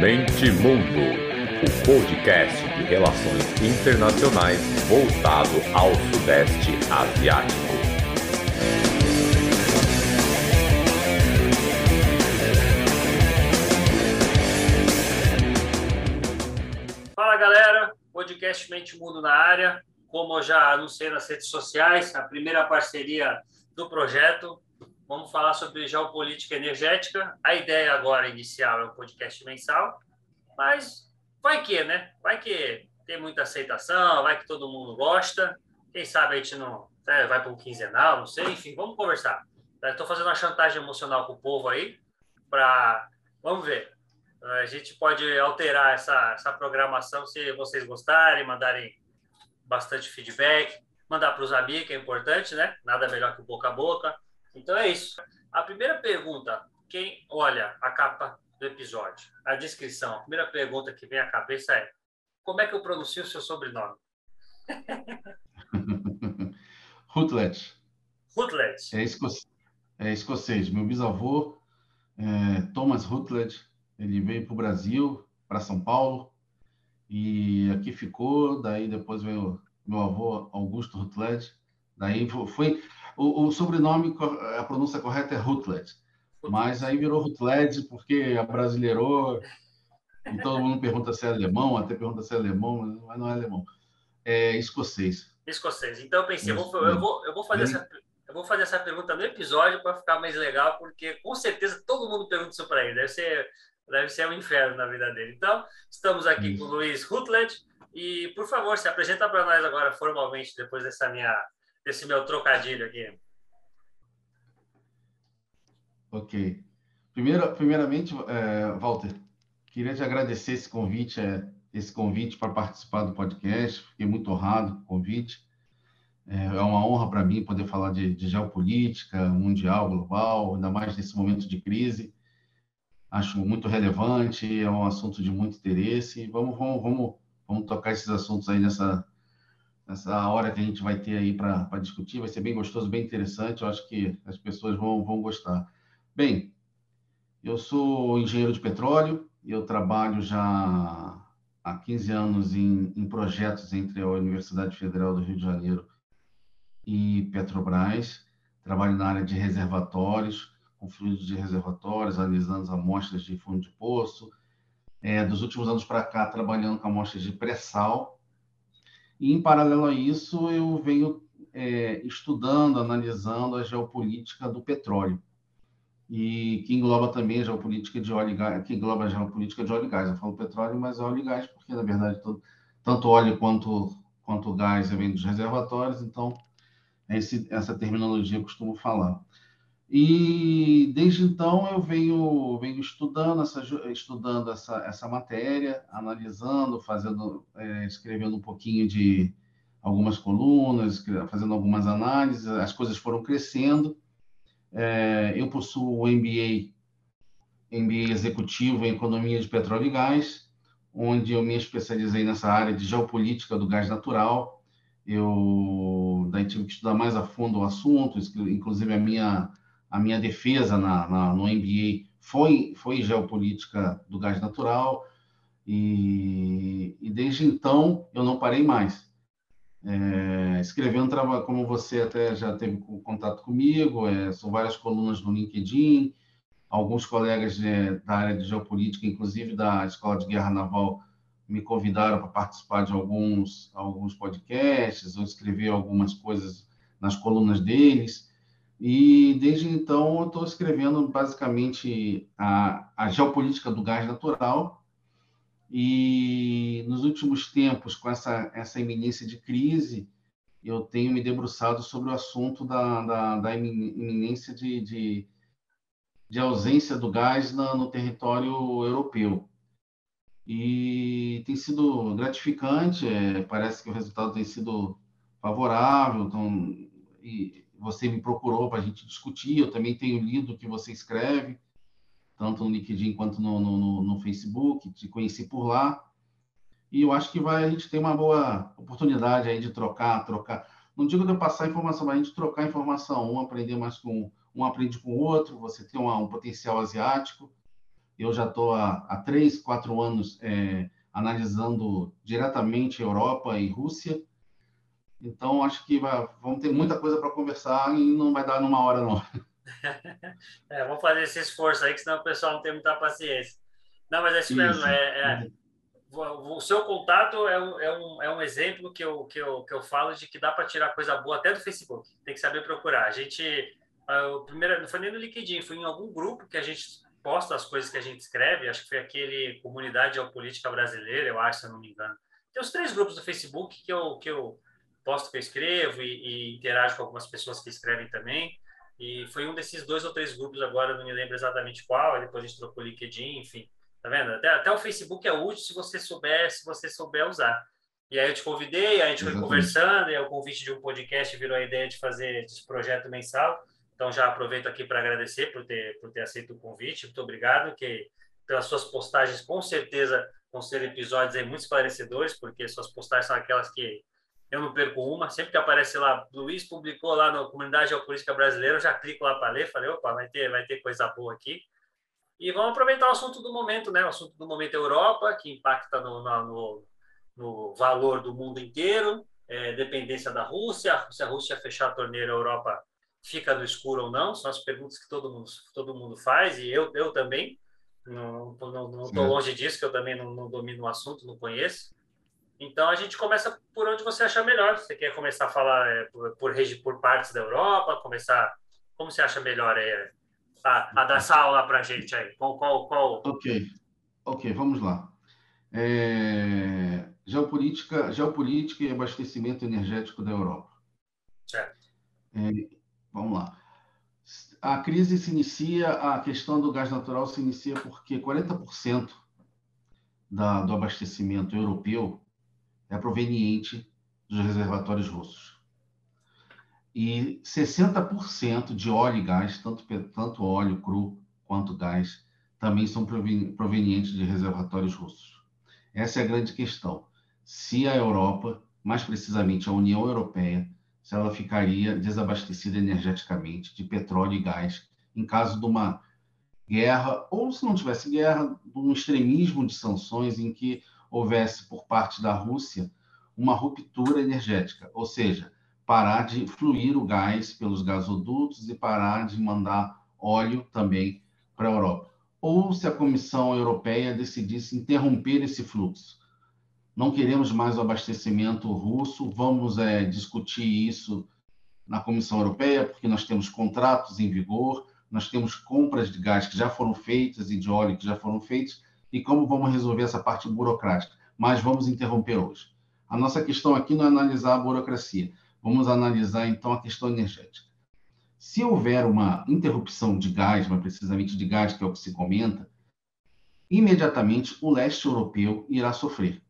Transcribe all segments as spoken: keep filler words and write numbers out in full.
MenteMundo, o podcast de relações internacionais voltado ao Sudeste Asiático. Fala galera, podcast MenteMundo na área. Como eu já anunciei nas redes sociais, a primeira parceria do projeto. Vamos falar sobre geopolítica energética. A ideia agora inicial é o podcast mensal, mas vai que, né? Vai que tem muita aceitação, vai que todo mundo gosta. Quem sabe a gente não né, vai para um quinzenal, não sei. Enfim, vamos conversar. Estou fazendo uma chantagem emocional com o povo aí. Pra... Vamos ver. A gente pode alterar essa, essa programação se vocês gostarem, mandarem bastante feedback, mandar para os amigos, que é importante, né? Nada melhor que o boca a boca. Então é isso. A primeira pergunta, quem olha a capa do episódio, a descrição, a primeira pergunta que vem à cabeça é: como é que eu pronuncio o seu sobrenome? Rutledge. Rutledge. É, escoc... é escocês. Meu bisavô, é, Thomas Rutledge, ele veio para o Brasil, para São Paulo, e aqui ficou. Daí depois veio meu avô, Augusto Rutledge. Daí foi... O, o sobrenome, a pronúncia correta é Rutledge, mas aí virou Rutledge porque abrasileirou e todo mundo pergunta se é alemão, até pergunta se é alemão, mas não é alemão, é escocês. Escocês. Então eu pensei, eu vou, eu vou, eu vou fazer essa, eu vou fazer essa pergunta no episódio para ficar mais legal, porque com certeza todo mundo pergunta isso para ele, deve ser, deve ser um inferno na vida dele. Então, estamos aqui isso. com o Luiz Rutledge e, por favor, se apresenta para nós agora formalmente, depois dessa minha... Esse meu trocadilho aqui. Ok. Primeiro, primeiramente, é, Walter, queria te agradecer esse convite, é, esse convite para participar do podcast. Fiquei muito honrado com o convite. É, é uma honra para mim poder falar de, de geopolítica mundial, global, ainda mais nesse momento de crise. Acho muito relevante, é um assunto de muito interesse. E vamos, vamos, vamos, vamos tocar esses assuntos aí nessa... Essa hora que a gente vai ter aí para discutir vai ser bem gostoso, bem interessante. Eu acho que as pessoas vão, vão gostar. Bem, eu sou engenheiro de petróleo. Eu trabalho já há quinze anos em, em projetos entre a Universidade Federal do Rio de Janeiro e Petrobras. Trabalho na área de reservatórios, com fluidos de reservatórios, analisando as amostras de fundo de poço. É, dos últimos anos para cá, trabalhando com amostras de pré-sal. E, em paralelo a isso, eu venho é, estudando, analisando a geopolítica do petróleo, e que engloba também a geopolítica de óleo e gás, que engloba a geopolítica de óleo e gás. Eu falo petróleo, mas óleo e gás, porque, na verdade, todo, tanto óleo quanto, quanto gás vem dos reservatórios, então, esse, essa terminologia eu costumo falar. E, desde então, eu venho, venho estudando, essa, estudando essa, essa matéria, analisando, fazendo, é, escrevendo um pouquinho de algumas colunas, fazendo algumas análises, as coisas foram crescendo. É, eu possuo o M B A, M B A Executivo em Economia de Petróleo e Gás, onde eu me especializei nessa área de geopolítica do gás natural. Eu daí tive que estudar mais a fundo o assunto, inclusive a minha... A minha defesa na, na, no M B A foi, foi geopolítica do gás natural e, e desde então eu não parei mais. É, escrevendo, como você até já teve contato comigo, é, são várias colunas no LinkedIn, alguns colegas de, da área de geopolítica, inclusive da Escola de Guerra Naval, me convidaram para participar de alguns, alguns podcasts ou escrever algumas coisas nas colunas deles. E, desde então, eu estou escrevendo, basicamente, a, a geopolítica do gás natural. E, nos últimos tempos, com essa, essa iminência de crise, eu tenho me debruçado sobre o assunto da, da, da iminência de, de, de ausência do gás na, no território europeu. E tem sido gratificante, é, parece que o resultado tem sido favorável, então... E, você me procurou para a gente discutir, eu também tenho lido o que você escreve, tanto no LinkedIn quanto no, no, no Facebook, te conheci por lá, e eu acho que vai, a gente tem uma boa oportunidade aí de trocar, trocar, não digo de eu passar informação, mas a gente trocar informação, um aprender mais com um, aprende com o outro, você tem uma, um potencial asiático, Eu já estou há, há três, quatro anos é, analisando diretamente Europa e Rússia. Então, acho que vai, vamos ter muita coisa para conversar e não vai dar numa hora, não. É, vamos fazer esse esforço aí, que senão o pessoal não tem muita paciência. Não, mas é isso mesmo. É, é, o seu contato é um, é um, é um exemplo que eu, que, eu, que eu falo de que dá para tirar coisa boa até do Facebook. Tem que saber procurar. A gente... A primeira, não foi nem no LinkedIn, foi em algum grupo que a gente posta as coisas que a gente escreve. Acho que foi aquele Comunidade Geopolítica Brasileira, eu acho, se eu não me engano. Tem os três grupos do Facebook que eu, que eu posto que eu escrevo e, e interajo com algumas pessoas que escrevem também. E foi um desses dois ou três grupos agora, não me lembro exatamente qual, depois a gente trocou o LinkedIn, enfim. Tá vendo? Até, até o Facebook é útil se você souber, se você souber usar. E aí eu te convidei, aí a gente foi conversando, e aí o convite de um podcast virou a ideia de fazer esse projeto mensal. Então, já aproveito aqui para agradecer por ter, por ter aceito o convite. Muito obrigado que, pelas suas postagens. Com certeza vão ser episódios aí muito esclarecedores, porque suas postagens são aquelas que eu não perco uma. Sempre que aparece lá, Luiz publicou lá na Comunidade Geopolítica Brasileira, eu já clico lá para ler, falei, opa, vai ter, vai ter coisa boa aqui. E vamos aproveitar o assunto do momento, né? O assunto do momento é a Europa, que impacta no, no, no valor do mundo inteiro, é, dependência da Rússia. Se a Rússia fechar a torneira, a Europa fica no escuro ou não, são as perguntas que todo mundo, todo mundo faz, e eu, eu também, não estou longe disso, que eu também não, não domino o assunto, não conheço. Então, a gente começa por onde você achar melhor. Você quer começar a falar é, por, por, por partes da Europa, começar, como você acha melhor é, a, a dar essa aula para a gente aí? Qual, qual, qual... Ok, ok, vamos lá. É... Geopolítica, geopolítica e abastecimento energético da Europa. Certo. É... Vamos lá. A crise se inicia, a questão do gás natural se inicia porque quarenta por cento da, do abastecimento europeu é proveniente dos reservatórios russos. E sessenta por cento de óleo e gás, tanto, tanto óleo cru quanto gás, também são provenientes de reservatórios russos. Essa é a grande questão. Se a Europa, mais precisamente a União Europeia, se ela ficaria desabastecida energeticamente de petróleo e gás em caso de uma guerra, ou se não tivesse guerra, um extremismo de sanções em que houvesse, por parte da Rússia, uma ruptura energética, ou seja, parar de fluir o gás pelos gasodutos e parar de mandar óleo também para a Europa. Ou se a Comissão Europeia decidisse interromper esse fluxo. Não queremos mais o abastecimento russo, vamos é, discutir isso na Comissão Europeia, porque nós temos contratos em vigor, nós temos compras de gás que já foram feitas e de óleo que já foram feitas, e como vamos resolver essa parte burocrática? Mas vamos interromper hoje. A nossa questão aqui não é analisar a burocracia, vamos analisar, então, a questão energética. Se houver uma interrupção de gás, mas precisamente de gás, que é o que se comenta, imediatamente o leste europeu irá sofrer.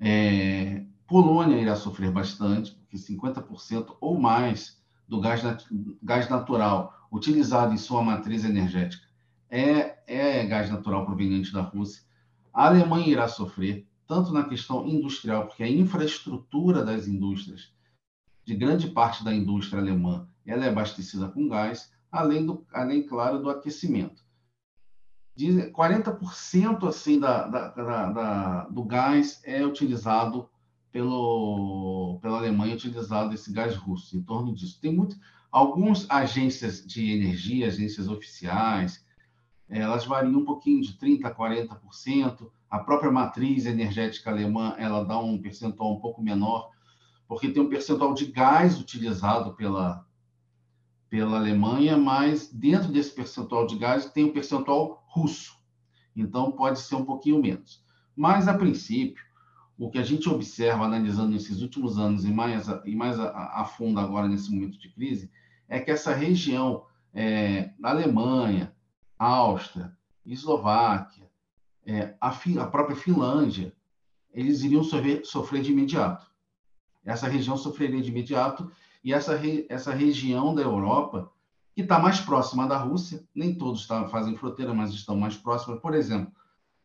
É, Polônia irá sofrer bastante, porque cinquenta por cento ou mais do gás, nat- gás natural utilizado em sua matriz energética é, é gás natural proveniente da Rússia. A Alemanha irá sofrer, tanto na questão industrial, porque a infraestrutura das indústrias, de grande parte da indústria alemã, ela é abastecida com gás, além, do, além claro, do aquecimento. quarenta por cento assim da, da, da, da, do gás é utilizado pelo, pela Alemanha, utilizado esse gás russo, em torno disso. Tem muito, algumas agências de energia, agências oficiais, elas variam um pouquinho de trinta por cento, quarenta por cento. A própria matriz energética alemã, ela dá um percentual um pouco menor, porque tem um percentual de gás utilizado pela, pela Alemanha, mas dentro desse percentual de gás tem um percentual russo, então pode ser um pouquinho menos. Mas, a princípio, o que a gente observa, analisando nesses últimos anos e mais a, e mais a, a fundo agora nesse momento de crise, é que essa região é, da Alemanha, Áustria, Eslováquia, é, a, a própria Finlândia, eles iriam sofrer, sofrer de imediato. Essa região sofreria de imediato, e essa, re, essa região da Europa, que está mais próxima da Rússia, nem todos tá, fazem fronteira, mas estão mais próximos. Por exemplo,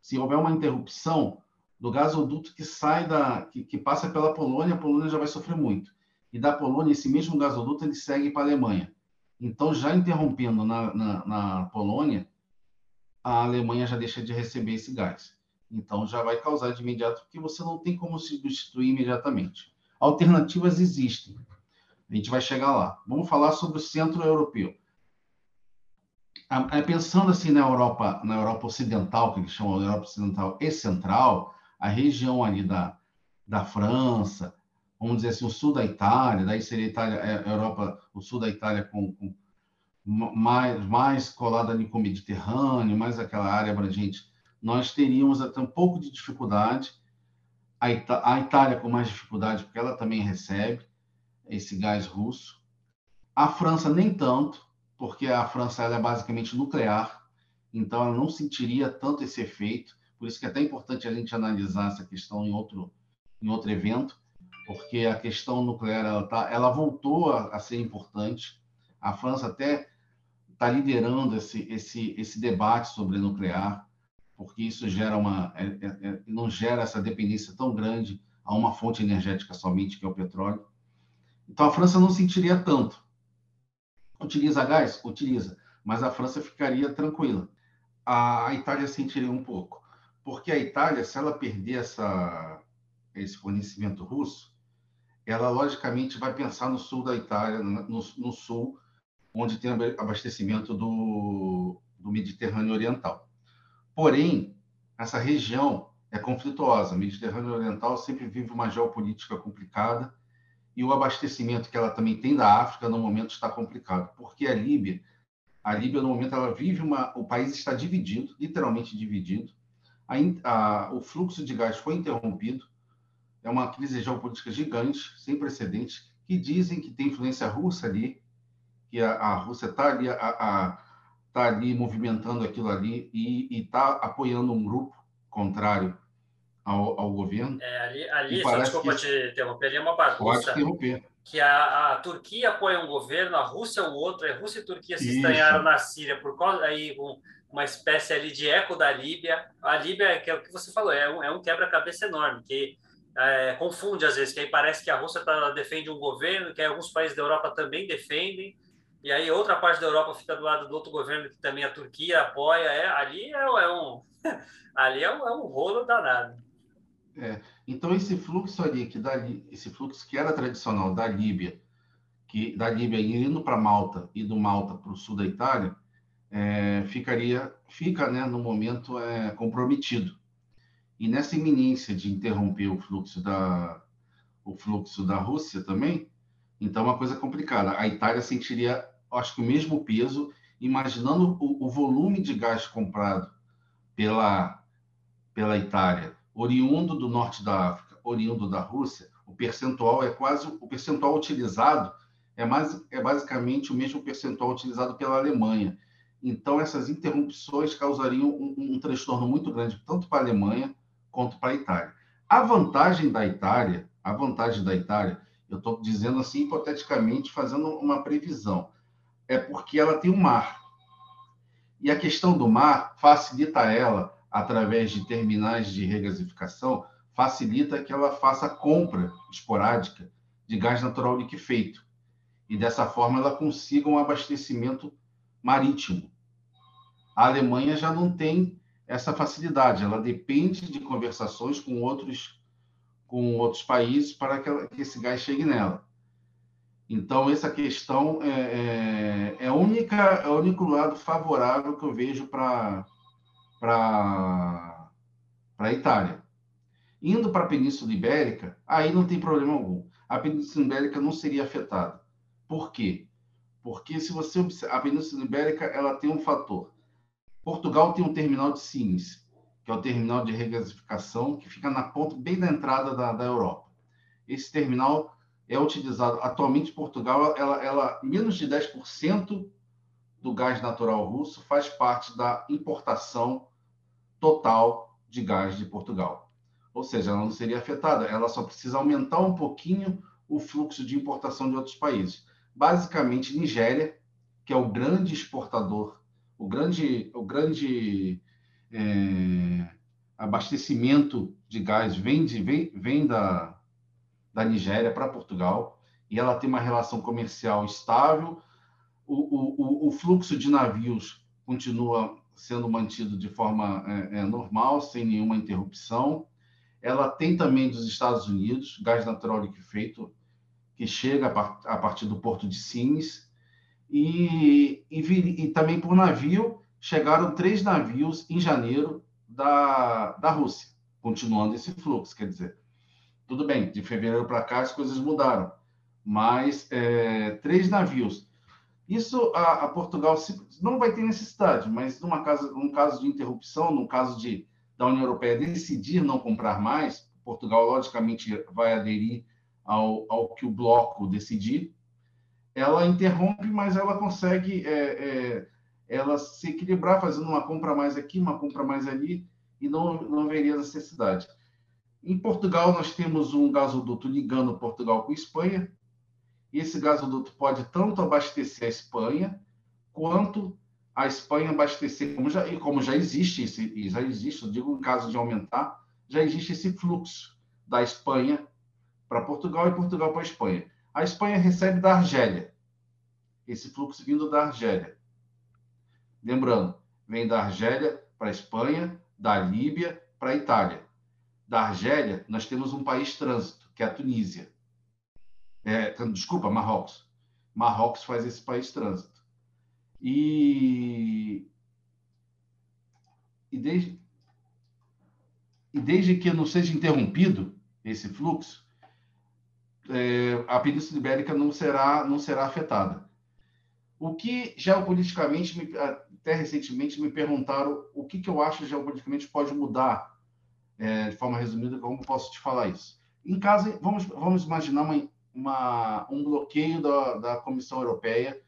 se houver uma interrupção do gasoduto que sai da, que, que passa pela Polônia, a Polônia já vai sofrer muito. E da Polônia, esse mesmo gasoduto, ele segue para a Alemanha. Então, já interrompendo na, na, na Polônia, a Alemanha já deixa de receber esse gás. Então, já vai causar de imediato, porque você não tem como substituir imediatamente. Alternativas existem. A gente vai chegar lá. Vamos falar sobre o centro europeu. A, a, pensando assim na Europa, na Europa Ocidental, que eles chamam de Europa Ocidental e Central, a região ali da, da França, vamos dizer assim, o sul da Itália, daí seria a, Itália, a Europa, o sul da Itália com, com mais, mais colada ali com o Mediterrâneo, mais aquela área abrangente, nós teríamos até um pouco de dificuldade, a, Ita- a Itália com mais dificuldade, porque ela também recebe esse gás russo. A França nem tanto, porque a França ela é basicamente nuclear, então ela não sentiria tanto esse efeito, por isso que é até importante a gente analisar essa questão em outro, em outro evento, porque a questão nuclear ela, tá, ela voltou a, a ser importante. A França até está liderando esse, esse, esse debate sobre nuclear, porque isso gera uma, é, é, não gera essa dependência tão grande a uma fonte energética somente, que é o petróleo. Então, a França não sentiria tanto. Utiliza gás? Utiliza. Mas a França ficaria tranquila. A Itália sentiria um pouco. Porque a Itália, se ela perder essa, esse fornecimento russo, ela, logicamente, vai pensar no sul da Itália, no, no sul, onde tem abastecimento do, do Mediterrâneo Oriental. Porém, essa região é conflituosa. O Mediterrâneo Oriental sempre vive uma geopolítica complicada, e o abastecimento que ela também tem da África, no momento, está complicado, porque a Líbia, a Líbia no momento, ela vive uma... O país está dividido, literalmente dividido. A, a, o fluxo de gás foi interrompido. É uma crise geopolítica gigante, sem precedentes, que dizem que tem influência russa ali, que a, a Rússia está ali, a, a, tá ali movimentando aquilo ali e está apoiando um grupo contrário Ao, ao governo. É, ali, ali só desculpa que... te interromper, ali é uma bagunça. Que a, a Turquia apoia um governo, a Rússia o outro, a Rússia e a Turquia se Isso. estranharam na Síria, por causa aí um, uma espécie ali de eco da Líbia. A Líbia, que é o que você falou, é um, é um quebra-cabeça enorme, que é, confunde às vezes, que aí parece que a Rússia tá, defende um governo, que alguns países da Europa também defendem, e aí outra parte da Europa fica do lado do outro governo, que também a Turquia apoia. É, ali é, é um ali é um, é um rolo danado. É. Então, esse fluxo ali, que da, esse fluxo que era tradicional da Líbia, que, da Líbia indo para Malta e do Malta para o sul da Itália, é, ficaria, fica, né, no momento, é, comprometido. E nessa iminência de interromper o fluxo da, o fluxo da Rússia também, então é uma coisa complicada. A Itália sentiria, acho que o mesmo peso, imaginando o, o volume de gás comprado pela, pela Itália, oriundo do norte da África, oriundo da Rússia, o percentual é quase... O percentual utilizado é, mais, é basicamente o mesmo percentual utilizado pela Alemanha. Então, essas interrupções causariam um, um transtorno muito grande, tanto para a Alemanha quanto para a Itália. A vantagem da Itália, a vantagem da Itália, eu estou dizendo assim, hipoteticamente, fazendo uma previsão, é porque ela tem o mar. E a questão do mar facilita ela, através de terminais de regasificação, facilita que ela faça compra esporádica de gás natural liquefeito. E, dessa forma, ela consiga um abastecimento marítimo. A Alemanha já não tem essa facilidade. Ela depende de conversações com outros, com outros países para que, ela, que esse gás chegue nela. Então, essa questão é, é, é, a única, é o único lado favorável que eu vejo para... para a Itália. Indo para a Península Ibérica, aí não tem problema algum. A Península Ibérica não seria afetada. Por quê? Porque se você observa, a Península Ibérica ela tem um fator. Portugal tem um terminal de Sines, que é o terminal de regasificação, que fica na ponta, bem na entrada da, da Europa. Esse terminal é utilizado... Atualmente, Portugal, ela, ela menos de dez por cento do gás natural russo faz parte da importação total de gás de Portugal. Ou seja, ela não seria afetada, ela só precisa aumentar um pouquinho o fluxo de importação de outros países. Basicamente, Nigéria, que é o grande exportador, o grande, o grande é, abastecimento de gás vem, de, vem, vem da, da Nigéria para Portugal, e ela tem uma relação comercial estável. O, o, o fluxo de navios continua sendo mantido de forma é, é, normal, sem nenhuma interrupção. Ela tem também dos Estados Unidos, gás natural liquefeito, que chega a, par a partir do porto de Sines, e, e, e também por navio, chegaram três navios em janeiro da, da Rússia, continuando esse fluxo, quer dizer, tudo bem, de fevereiro para cá as coisas mudaram, mas é, três navios. Isso a, a Portugal não vai ter necessidade, mas numa casa, num caso de interrupção, num caso de da União Europeia decidir não comprar mais, Portugal logicamente vai aderir ao, ao que o bloco decidir. Ela interrompe, mas ela consegue é, é, ela se equilibrar fazendo uma compra mais aqui, uma compra mais ali, e não, não haveria necessidade. Em Portugal, nós temos um gasoduto ligando Portugal com a Espanha, e esse gasoduto pode tanto abastecer a Espanha, quanto a Espanha abastecer, como já, e como já existe, esse, já existe, eu digo, no caso de aumentar, já existe esse fluxo da Espanha para Portugal e Portugal para a Espanha. A Espanha recebe da Argélia, esse fluxo vindo da Argélia. Lembrando, vem da Argélia para a Espanha, da Líbia para a Itália. Da Argélia, nós temos um país trânsito, que é a Tunísia. É, desculpa, Marrocos. Marrocos faz esse país trânsito. E, e, desde... e desde que não seja interrompido esse fluxo, é, a Península Ibérica não será, não será afetada. O que geopoliticamente, me, até recentemente, me perguntaram o que, que eu acho geopoliticamente pode mudar, é, de forma resumida, como posso te falar isso. Em casa, vamos, vamos imaginar uma, uma, um bloqueio da, da Comissão Europeia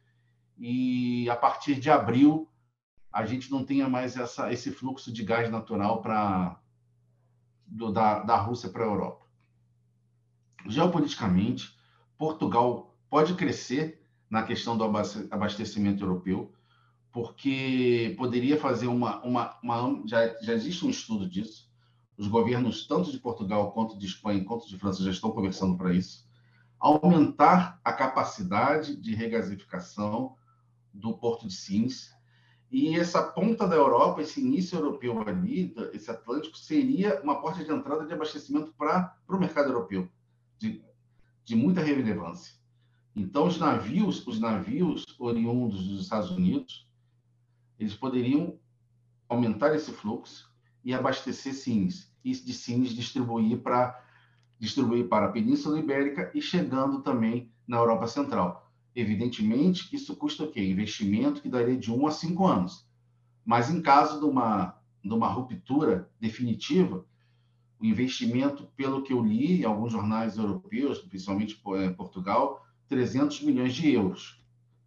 e, a partir de abril, a gente não tenha mais essa, esse fluxo de gás natural pra, do, da, da Rússia para a Europa. Geopoliticamente, Portugal pode crescer na questão do abastecimento europeu, porque poderia fazer uma... uma, uma já, já existe um estudo disso. Os governos, tanto de Portugal, quanto de Espanha, quanto de França, já estão conversando para isso. Aumentar a capacidade de regasificação do porto de Sines. E essa ponta da Europa, esse início europeu ali, esse Atlântico, seria uma porta de entrada de abastecimento para o mercado europeu, de, de muita relevância. Então, os navios, os navios oriundos dos Estados Unidos, eles poderiam aumentar esse fluxo e abastecer Sines, e de Sines distribuir para distribuir para a Península Ibérica e chegando também na Europa Central. Evidentemente, isso custa o quê? Investimento que daria de um a cinco anos. Mas, em caso de uma, de uma ruptura definitiva, o investimento, pelo que eu li em alguns jornais europeus, principalmente Portugal, trezentos milhões de euros.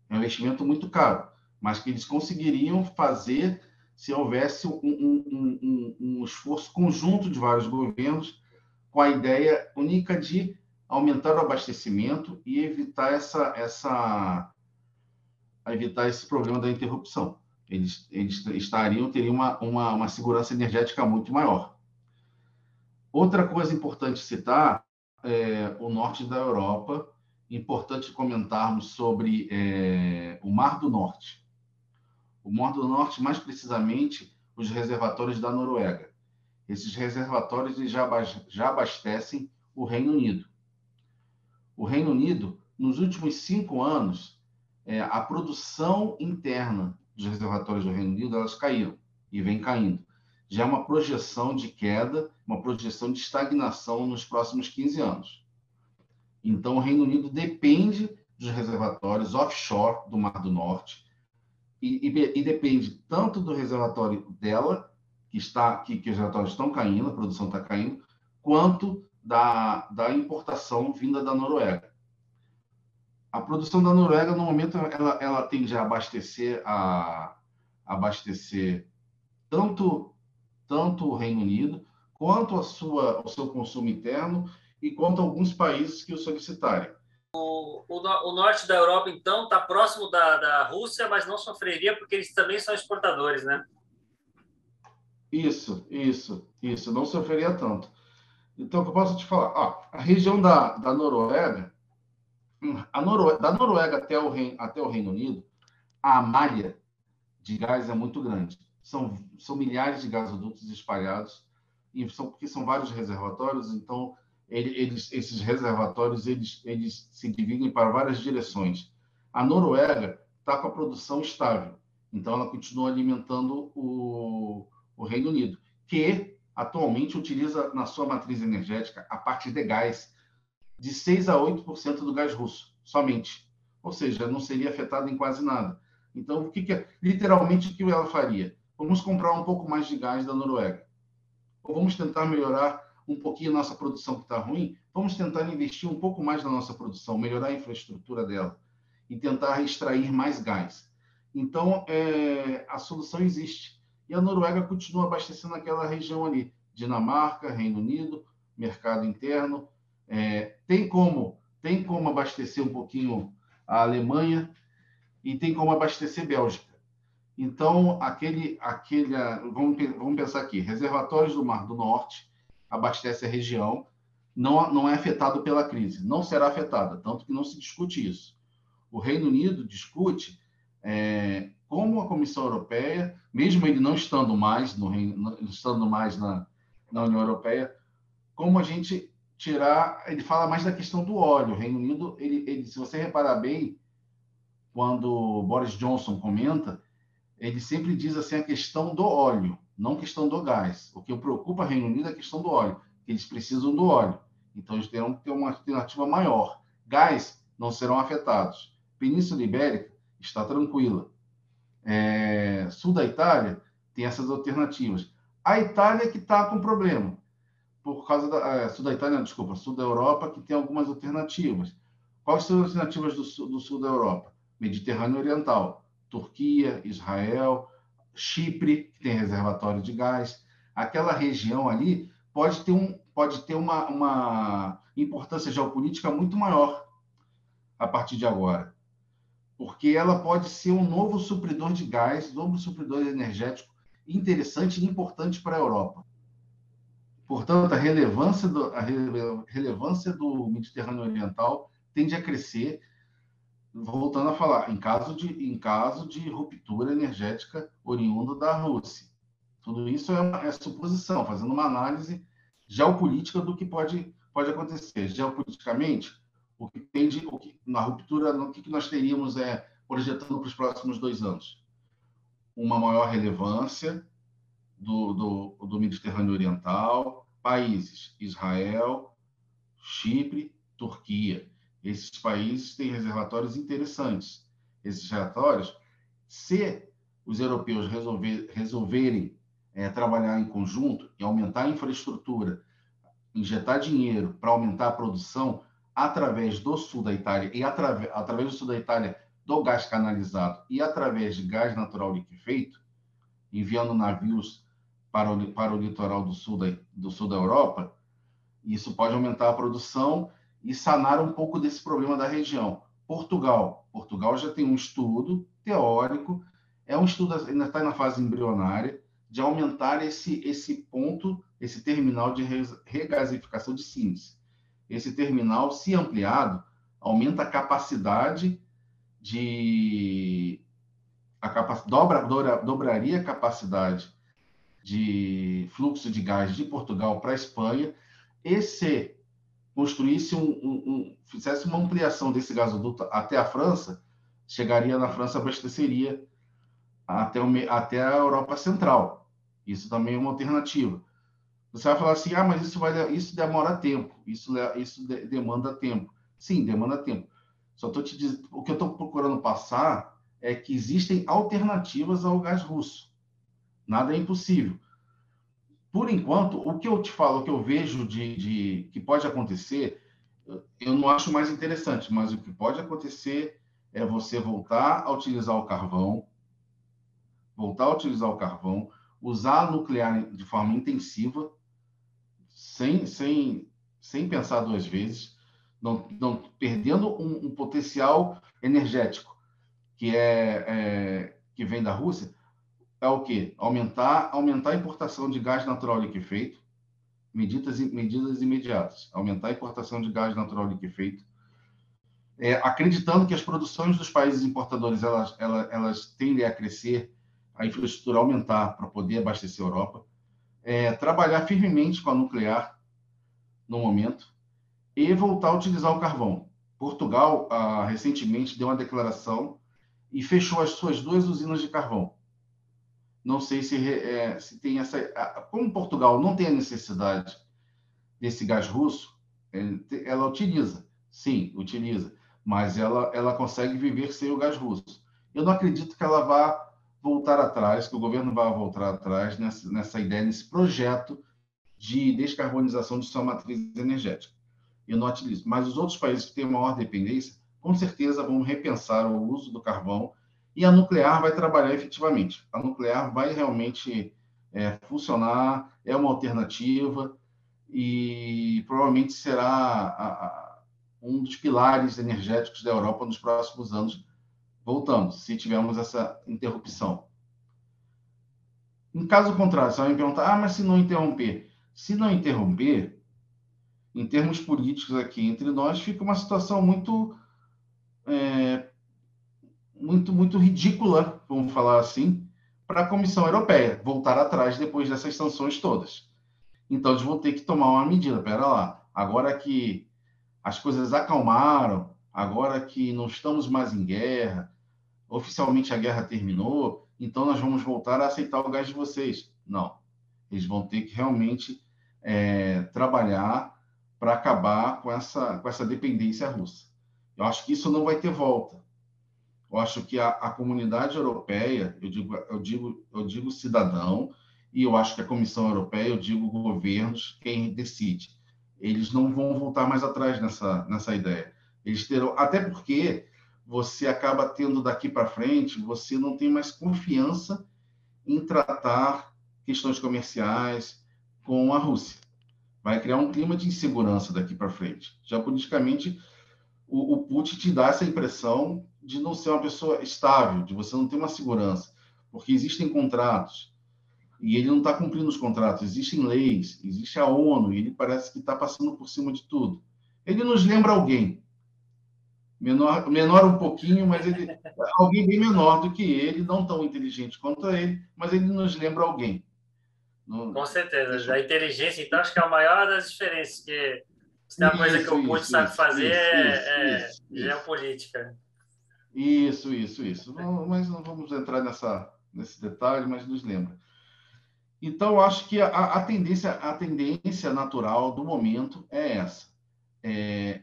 É um investimento muito caro, mas que eles conseguiriam fazer se houvesse um, um, um, um esforço conjunto de vários governos com a ideia única de aumentar o abastecimento e evitar, essa, essa, evitar esse problema da interrupção. Eles, eles estariam, teriam uma, uma, uma segurança energética muito maior. Outra coisa importante citar é o norte da Europa. Importante comentarmos sobre é, o Mar do Norte. O Mar do Norte, mais precisamente, os reservatórios da Noruega. Esses reservatórios já, já abastecem o Reino Unido. O Reino Unido, nos últimos cinco anos, é, a produção interna dos reservatórios do Reino Unido, elas caíram e vem caindo. Já é uma projeção de queda, uma projeção de estagnação nos próximos quinze anos. Então, o Reino Unido depende dos reservatórios offshore do Mar do Norte e, e, e depende tanto do reservatório dela, que, está, que, que os reservatórios estão caindo, a produção está caindo, quanto da, da importação vinda da Noruega. A produção da Noruega, no momento, ela, ela tende a abastecer, a, a abastecer tanto, tanto o Reino Unido quanto a sua, o seu consumo interno e quanto a alguns países que o solicitarem. O, o, o norte da Europa, então, está próximo da, da Rússia, mas não sofreria porque eles também são exportadores, né? Isso, isso, isso. Não sofreria tanto. Então, o que eu posso te falar? Ó, a região da, da Noruega, a Noruega, da Noruega até o, Reino, até o Reino Unido, a malha de gás é muito grande. são, são milhares de gasodutos espalhados, e são, porque são vários reservatórios, então eles, esses reservatórios eles, eles se dividem para várias direções. A Noruega está com a produção estável, então ela continua alimentando o, o Reino Unido, que atualmente utiliza na sua matriz energética a parte de gás de seis a oito por cento do gás russo, somente. Ou seja, não seria afetado em quase nada. Então, o que que é? Literalmente, o que ela faria? Vamos comprar um pouco mais de gás da Noruega. Ou vamos tentar melhorar um pouquinho a nossa produção que está ruim? Vamos tentar investir um pouco mais na nossa produção, melhorar a infraestrutura dela e tentar extrair mais gás. Então, é, a solução existe. E a Noruega continua abastecendo aquela região ali. Dinamarca, Reino Unido, mercado interno. É, tem como, tem como abastecer um pouquinho a Alemanha e tem como abastecer Bélgica. Então, aquele, aquele, vamos, vamos pensar aqui, reservatórios do Mar do Norte abastece a região, não, não é afetado pela crise, não será afetada, tanto que não se discute isso. O Reino Unido discute é, como a Comissão Europeia, mesmo ele não estando mais, no, não estando mais na, na União Europeia, como a gente tirar, ele fala mais da questão do óleo. O Reino Unido, ele, ele, se você reparar bem, quando Boris Johnson comenta, ele sempre diz assim a questão do óleo, não a questão do gás. O que preocupa o Reino Unido é a questão do óleo, eles precisam do óleo, então eles terão que ter uma alternativa maior. Gás não serão afetados. Península Ibérica está tranquila. É, sul da Itália tem essas alternativas. A Itália que está com problema, por causa da é, sul da Itália, desculpa, sul da Europa, que tem algumas alternativas. Quais são as alternativas do sul, do sul da Europa? Mediterrâneo Oriental, Turquia, Israel, Chipre, que tem reservatório de gás. Aquela região ali pode ter, um, pode ter uma, uma importância geopolítica muito maior a partir de agora, porque ela pode ser um novo supridor de gás, um novo supridor energético interessante e importante para a Europa. Portanto, a relevância, do, a relevância do Mediterrâneo Oriental tende a crescer, voltando a falar, em caso de, em caso de ruptura energética oriunda da Rússia. Tudo isso é, uma, é suposição, fazendo uma análise geopolítica do que pode, pode acontecer. Geopoliticamente, o que tende, o que, na ruptura, o que nós teríamos é, projetando para os próximos dois anos? Uma maior relevância Do, do, do Mediterrâneo Oriental, países Israel, Chipre, Turquia. Esses países têm reservatórios interessantes. Esses reservatórios, se os europeus resolver, resolverem é, trabalhar em conjunto e aumentar a infraestrutura, injetar dinheiro para aumentar a produção através do sul da Itália, e atrave, através do sul da Itália do gás canalizado e através de gás natural liquefeito, enviando navios para o, para o litoral do sul, da, do sul da Europa, isso pode aumentar a produção e sanar um pouco desse problema da região. Portugal. Portugal já tem um estudo teórico, é um estudo, ainda está na fase embrionária, de aumentar esse, esse ponto, esse terminal de regasificação de Sines. Esse terminal, se ampliado, aumenta a capacidade de... A capac... dobra, dobra, dobraria a capacidade de fluxo de gás de Portugal para a Espanha, e se construísse um, um, um, fizesse uma ampliação desse gasoduto até a França, chegaria na França, abasteceria até, o, até a Europa Central. Isso também é uma alternativa. Você vai falar assim, ah, mas isso, vai, isso demora tempo, isso, isso de, demanda tempo. Sim, demanda tempo. Só estou te dizendo, o que eu estou procurando passar é que existem alternativas ao gás russo. Nada é impossível. Por enquanto, o que eu te falo, o que eu vejo de, de que pode acontecer, eu não acho mais interessante, mas o que pode acontecer é você voltar a utilizar o carvão, voltar a utilizar o carvão, usar a nuclear de forma intensiva, sem, sem, sem pensar duas vezes, não, não, perdendo um, um potencial energético, que é, é que vem da Rússia, é o quê? Aumentar, aumentar a importação de gás natural liquefeito, medidas, medidas imediatas, aumentar a importação de gás natural liquefeito, é, acreditando que as produções dos países importadores elas, elas, elas tendem a crescer, a infraestrutura aumentar para poder abastecer a Europa, é, trabalhar firmemente com a nuclear no momento e voltar a utilizar o carvão. Portugal, ah, recentemente, deu uma declaração e fechou as suas duas usinas de carvão. Não sei se, é, se tem essa... Como Portugal não tem a necessidade desse gás russo, ela utiliza, sim, utiliza, mas ela, ela consegue viver sem o gás russo. Eu não acredito que ela vá voltar atrás, que o governo vá voltar atrás nessa, nessa ideia, nesse projeto de descarbonização de sua matriz energética. Eu não utilizo. Mas os outros países que têm maior dependência, com certeza vão repensar o uso do carvão e a nuclear vai trabalhar efetivamente. A nuclear vai realmente é, funcionar, é uma alternativa e provavelmente será a, a, um dos pilares energéticos da Europa nos próximos anos. Voltamos, se tivermos essa interrupção. Em caso contrário, você vai me perguntar, ah, mas se não interromper? Se não interromper, em termos políticos aqui entre nós, fica uma situação muito, é, muito, muito ridícula, vamos falar assim, para a Comissão Europeia voltar atrás depois dessas sanções todas. Então, eles vão ter que tomar uma medida. Pera lá, agora que as coisas acalmaram, agora que não estamos mais em guerra, oficialmente a guerra terminou, então nós vamos voltar a aceitar o gás de vocês. Não. Eles vão ter que realmente é, trabalhar para acabar com essa, com essa dependência russa. Eu acho que isso não vai ter volta. Eu acho que a, a comunidade europeia, eu digo, eu, digo, eu digo cidadão, e eu acho que a Comissão Europeia, eu digo governos, quem decide. Eles não vão voltar mais atrás nessa, nessa ideia. Eles terão, até porque você acaba tendo daqui para frente, você não tem mais confiança em tratar questões comerciais com a Rússia. Vai criar um clima de insegurança daqui para frente. Já politicamente, o, o Putin te dá essa impressão de não ser uma pessoa estável, de você não ter uma segurança, porque existem contratos e ele não está cumprindo os contratos, existem leis, existe a ONU e ele parece que está passando por cima de tudo. Ele nos lembra alguém, menor, menor um pouquinho, mas ele, alguém bem menor do que ele, não tão inteligente quanto ele, mas ele nos lembra alguém. No... Com certeza. A inteligência, então, acho que é a maior das diferenças, porque se tem uma coisa que o Putin sabe fazer é geopolítica. Isso, isso, isso. Não, mas não vamos entrar nessa, nesse detalhe, mas nos lembra. Então, acho que a, a, tendência, a tendência natural do momento é essa. É,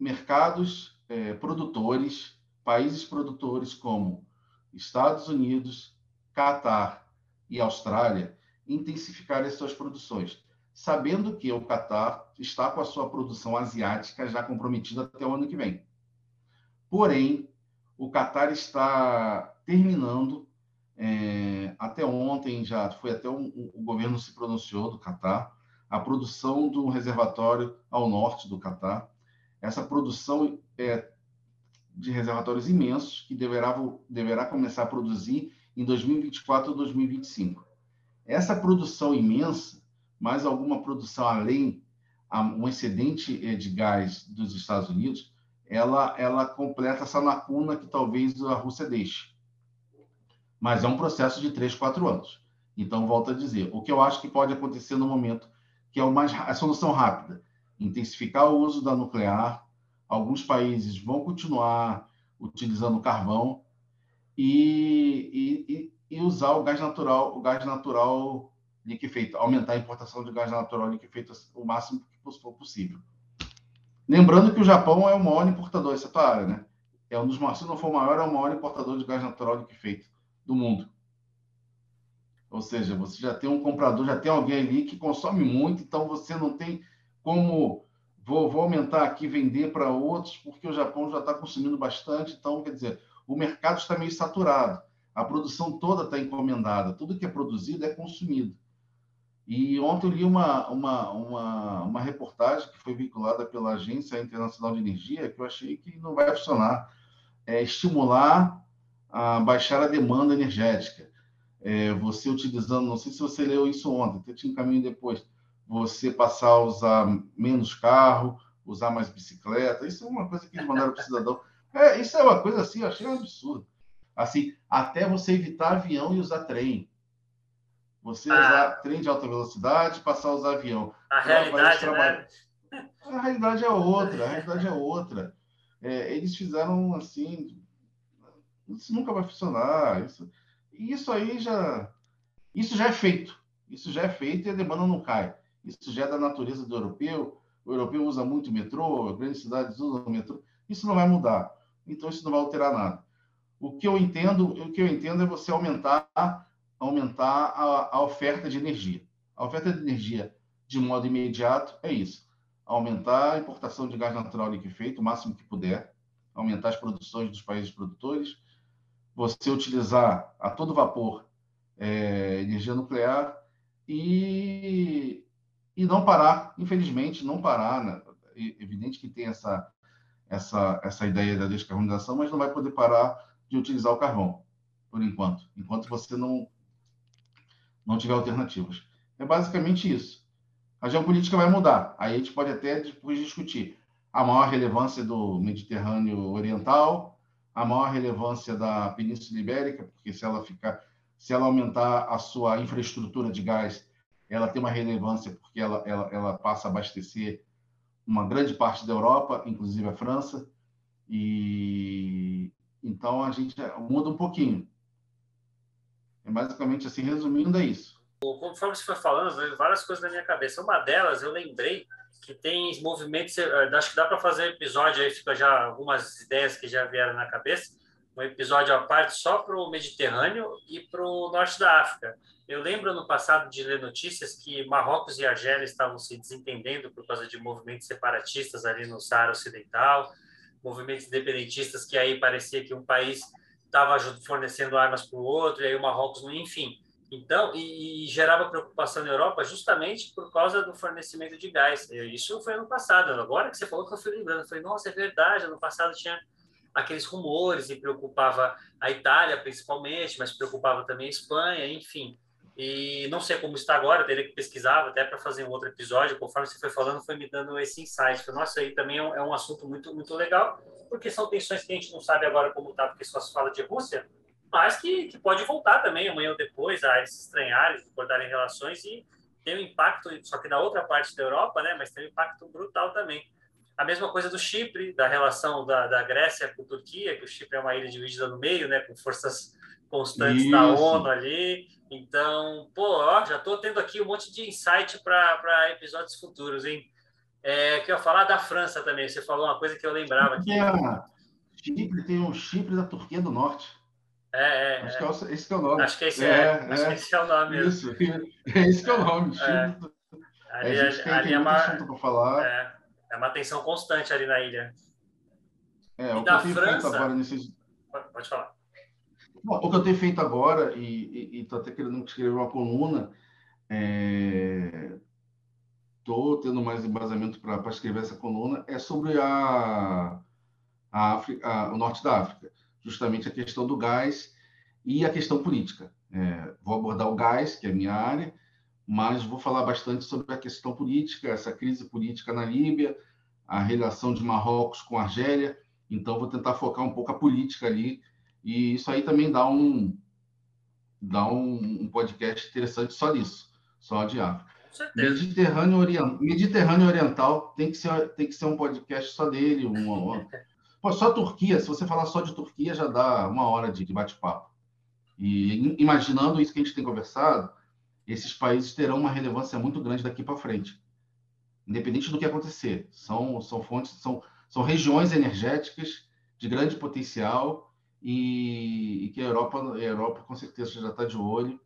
mercados é, produtores, países produtores como Estados Unidos, Catar e Austrália intensificarem suas produções, sabendo que o Catar está com a sua produção asiática já comprometida até o ano que vem. Porém, o Catar está terminando, é, até ontem já foi até um, um, o governo se pronunciou do Catar, a produção do reservatório ao norte do Catar, essa produção é, de reservatórios imensos que deverá, deverá começar a produzir em dois mil e vinte e quatro ou dois mil e vinte e cinco. Essa produção imensa, mais alguma produção além, um excedente de gás dos Estados Unidos, ela, ela completa essa lacuna que talvez a Rússia deixe. Mas é um processo de três, quatro anos. Então, volto a dizer, o que eu acho que pode acontecer no momento, que é o mais, a solução rápida, intensificar o uso da nuclear, alguns países vão continuar utilizando carvão, E, e, e usar o gás natural, o gás natural liquefeito, aumentar a importação de gás natural liquefeito o máximo que for possível. Lembrando que o Japão é o maior importador dessa área, né? É um dos maiores, se não for maior, é o maior importador de gás natural liquefeito do mundo. Ou seja, você já tem um comprador, já tem alguém ali que consome muito, então você não tem como vou, vou aumentar aqui, vender para outros, porque o Japão já está consumindo bastante, então, quer dizer, o mercado está meio saturado, a produção toda está encomendada, tudo que é produzido é consumido. E ontem eu li uma, uma, uma, uma reportagem que foi vinculada pela Agência Internacional de Energia, que eu achei que não vai funcionar, é estimular a baixar a demanda energética. É, você utilizando, não sei se você leu isso ontem, até te encaminho depois, você passar a usar menos carro, usar mais bicicleta, isso é uma coisa que eles mandaram para o cidadão. É, isso é uma coisa assim, eu achei um absurdo. Assim, até você evitar avião e usar trem. Você ah. usar trem de alta velocidade, passar a usar avião. A realidade, né? A realidade é outra, a realidade é outra. É, eles fizeram assim... Isso nunca vai funcionar. Isso, isso aí já... Isso já é feito. Isso já é feito e a demanda não cai. Isso já é da natureza do europeu. O europeu usa muito metrô, grandes cidades usam metrô. Isso não vai mudar. Então, isso não vai alterar nada. O que eu entendo, o que eu entendo é você aumentar, aumentar a, a oferta de energia. A oferta de energia, de modo imediato, é isso. Aumentar a importação de gás natural liquefeito, o máximo que puder. Aumentar as produções dos países produtores. Você utilizar a todo vapor é, energia nuclear e, e não parar, infelizmente, não parar. Né? É evidente que tem essa... Essa, essa ideia da descarbonização, mas não vai poder parar de utilizar o carvão, por enquanto, enquanto você não, não tiver alternativas. É basicamente isso. A geopolítica vai mudar. Aí a gente pode até depois discutir a maior relevância do Mediterrâneo Oriental, a maior relevância da Península Ibérica, porque se ela, ficar, se ela aumentar a sua infraestrutura de gás, ela tem uma relevância porque ela, ela, ela passa a abastecer uma grande parte da Europa, inclusive a França, e então a gente muda um pouquinho. É basicamente assim, resumindo, é isso. Conforme você foi falando, veio várias coisas na minha cabeça. Uma delas, eu lembrei que tem movimentos, acho que dá para fazer um episódio, aí fica já algumas ideias que já vieram na cabeça, um episódio à parte só para o Mediterrâneo e para o norte da África. Eu lembro, no passado, de ler notícias que Marrocos e Argélia estavam se desentendendo por causa de movimentos separatistas ali no Saara Ocidental, movimentos independentistas que aí parecia que um país estava fornecendo armas para o outro, e aí o Marrocos, enfim. Então, e, e gerava preocupação na Europa justamente por causa do fornecimento de gás. Isso foi ano passado. Agora que você falou que eu fui lembrando, eu falei, nossa, é verdade, ano passado tinha aqueles rumores e preocupava a Itália principalmente, mas preocupava também a Espanha, enfim. E não sei como está agora, teria que pesquisar até para fazer um outro episódio. Conforme você foi falando, foi me dando esse insight. Falei, nossa, aí também é um assunto muito, muito legal, porque são tensões que a gente não sabe agora como está, porque só se fala de Rússia, mas que, que pode voltar também amanhã ou depois, a eles se estranharem, cortarem relações e ter um impacto, só que na outra parte da Europa, né? Mas tem um impacto brutal também. A mesma coisa do Chipre, da relação da, da Grécia com a Turquia, que o Chipre é uma ilha dividida no meio, né? Com forças constantes Isso. da ONU ali. Então, pô, ó, já estou tendo aqui um monte de insight para episódios futuros, hein? É, que eu ia falar da França também. Você falou uma coisa que eu lembrava aqui. É, Chipre tem um Chipre da Turquia do Norte. É, é. Acho é. que é esse que é o nome. Acho que esse é, é, é. Acho que esse é o nome. Isso, é esse que é o nome. É. Chipre. Ali, a gente tem, ali tem é muito uma... assunto para falar. É. É uma tensão constante ali na ilha. É, e o da que eu tenho França... feito agora nesses... Pode, pode falar. Bom, o que eu tenho feito agora, e estou até querendo escrever uma coluna, estou é... tendo mais embasamento para escrever essa coluna, é sobre a, a África, a, o norte da África. Justamente a questão do gás e a questão política. É, vou abordar o gás, que é a minha área, mas vou falar bastante sobre a questão política, essa crise política na Líbia, a relação de Marrocos com a Argélia. Então, vou tentar focar um pouco a política ali. E isso aí também dá um, dá um, um podcast interessante só disso, só de África. Mediterrâneo, Orient, Mediterrâneo Oriental tem que, ser, tem que ser um podcast só dele. Uma, uma. Pô, só Turquia, se você falar só de Turquia, já dá uma hora de, de bate-papo. E imaginando isso que a gente tem conversado, esses países terão uma relevância muito grande daqui para frente, independente do que acontecer. São, são fontes, são, são regiões energéticas de grande potencial e, e que a Europa, a Europa, com certeza, já está de olho.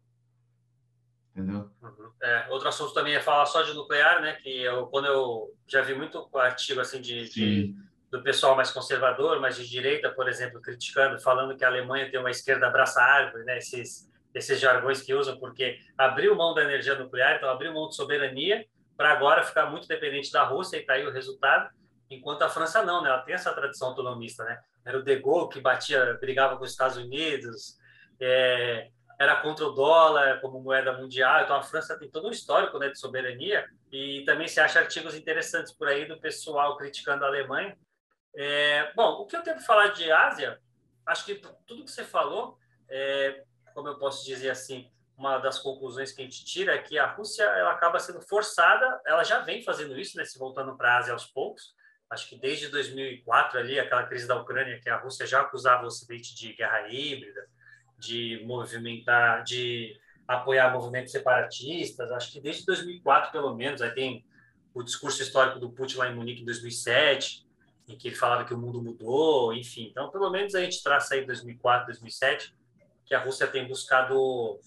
Entendeu? Uhum. É, outro assunto também é falar só de nuclear, né? Que eu, quando eu já vi muito artigo assim, de, de, do pessoal mais conservador, mais de direita, por exemplo, criticando, falando que a Alemanha tem uma esquerda abraça-árvore, né? Esses... esses jargões que usam, porque abriu mão da energia nuclear, então abriu mão de soberania para agora ficar muito dependente da Rússia e está aí o resultado, enquanto a França não, né? Ela tem essa tradição autonomista, né? Era o De Gaulle que batia, brigava com os Estados Unidos, é, era contra o dólar como moeda mundial, então a França tem todo um histórico, né, de soberania, e também se acha artigos interessantes por aí do pessoal criticando a Alemanha. É, bom, o que eu tenho para falar de Ásia... acho que tudo que você falou, é, como eu posso dizer assim, uma das conclusões que a gente tira é que a Rússia ela acaba sendo forçada, ela já vem fazendo isso, né, se voltando para a Ásia aos poucos, acho que desde dois mil e quatro, ali, aquela crise da Ucrânia, que a Rússia já acusava o Ocidente de guerra híbrida, de movimentar, de apoiar movimentos separatistas, acho que desde dois mil e quatro, pelo menos, aí tem o discurso histórico do Putin lá em Munique em dois mil e sete, em que ele falava que o mundo mudou, enfim. Então, pelo menos a gente traça aí dois mil e quatro, dois mil e sete, que a Rússia tem buscado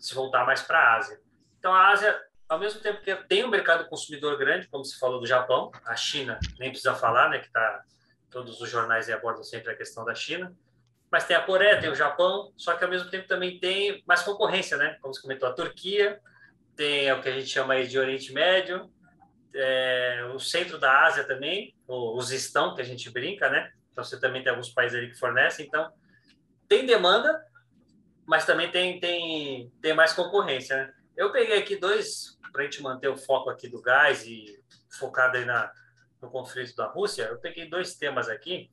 se voltar mais para a Ásia. Então, a Ásia, ao mesmo tempo que tem um mercado consumidor grande, como se falou do Japão, a China, nem precisa falar, né, que tá, todos os jornais aí abordam sempre a questão da China, mas tem a Coreia, tem o Japão, só que ao mesmo tempo também tem mais concorrência, né? Como se comentou, a Turquia, tem o que a gente chama aí de Oriente Médio, É, o centro da Ásia também, os estão, que a gente brinca, né? Então, você também tem alguns países ali que fornecem. Então, tem demanda, mas também tem, tem, tem mais concorrência, né? Eu peguei aqui dois, para a gente manter o foco aqui do gás e focado aí na, no conflito da Rússia, eu peguei dois temas aqui.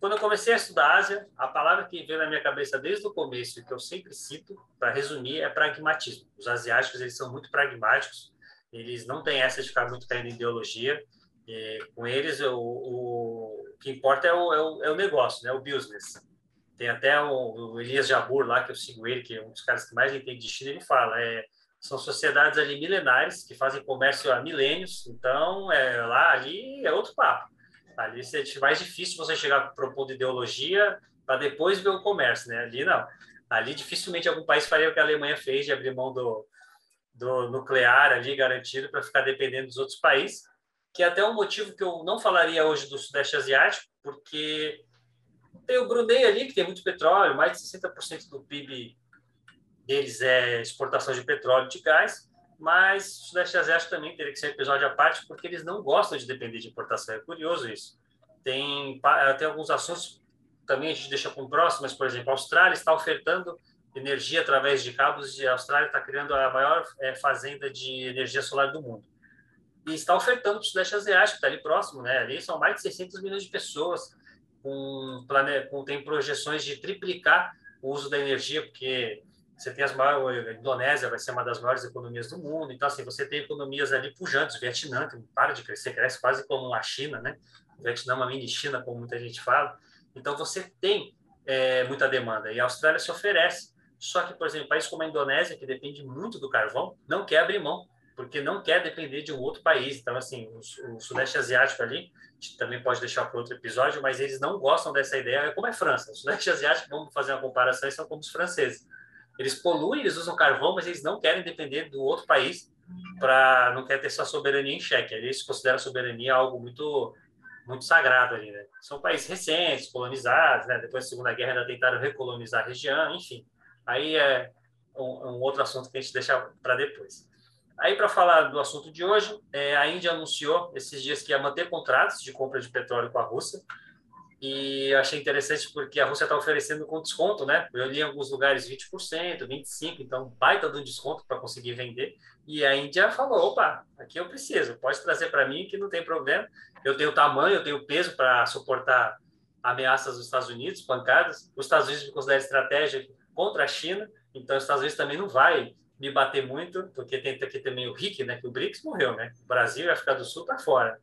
Quando eu comecei a estudar a Ásia, a palavra que veio na minha cabeça desde o começo e que eu sempre cito, para resumir, é pragmatismo. Os asiáticos, eles são muito pragmáticos. Eles não têm essa de ficar muito caindo em ideologia. E com eles, o, o, o que importa é o, é, o, é o negócio, né? O business. Tem até o, o Elias Jabbour lá, que eu sigo ele, que é um dos caras que mais entende de China, ele fala, é, são sociedades ali milenares, que fazem comércio há milênios, então é, lá ali é outro papo. Ali é mais difícil você chegar propondo ideologia para depois ver o comércio, né? Ali não. Ali dificilmente algum país faria o que a Alemanha fez de abrir mão do... do nuclear ali garantido para ficar dependendo dos outros países, que é até um motivo que eu não falaria hoje do Sudeste Asiático, porque tem o Brunei ali, que tem muito petróleo, mais de sessenta por cento do P I B deles é exportação de petróleo e de gás, mas o Sudeste Asiático também teria que ser um episódio à parte, porque eles não gostam de depender de importação, é curioso isso. Tem, tem alguns assuntos também a gente deixa para o próximo, mas, por exemplo, a Austrália está ofertando energia através de cabos, e a Austrália está criando a maior é, fazenda de energia solar do mundo. E está ofertando para o Sudeste Asiático, está ali próximo, né? Ali são mais de seiscentos milhões de pessoas, com, com, tem projeções de triplicar o uso da energia, porque você tem as maiores, a Indonésia vai ser uma das maiores economias do mundo, então assim, você tem economias ali pujantes, o Vietnã, que não para de crescer, cresce quase como a China, né? O Vietnã é uma mini China, como muita gente fala. Então você tem é, muita demanda, e a Austrália se oferece. Só que, por exemplo, países como a Indonésia, que depende muito do carvão, não quer abrir mão, porque não quer depender de um outro país. Então, assim, o, o Sudeste Asiático ali, a gente também pode deixar para outro episódio, mas eles não gostam dessa ideia, como é a França. O Sudeste Asiático, vamos fazer uma comparação, são como os franceses. Eles poluem, eles usam carvão, mas eles não querem depender do outro país, para não quer ter sua soberania em xeque. Eles consideram a soberania algo muito, muito sagrado ali, né? São países recentes, colonizados, né? Depois da Segunda Guerra ainda tentaram recolonizar a região, enfim. Aí é um, um outro assunto que a gente deixa para depois. Aí, para falar do assunto de hoje, é, a Índia anunciou esses dias que ia manter contratos de compra de petróleo com a Rússia, e eu achei interessante porque a Rússia está oferecendo com desconto, né? Eu li em alguns lugares vinte por cento, vinte e cinco por cento, então baita de um desconto para conseguir vender, e a Índia falou, opa, aqui eu preciso, pode trazer para mim que não tem problema, eu tenho tamanho, eu tenho peso para suportar ameaças dos Estados Unidos, pancadas, os Estados Unidos me consideram estratégia contra a China, então os Estados Unidos também não vai me bater muito, porque tem aqui também o R I C, né, que o BRICS morreu, né? O Brasil e a África do Sul tá fora.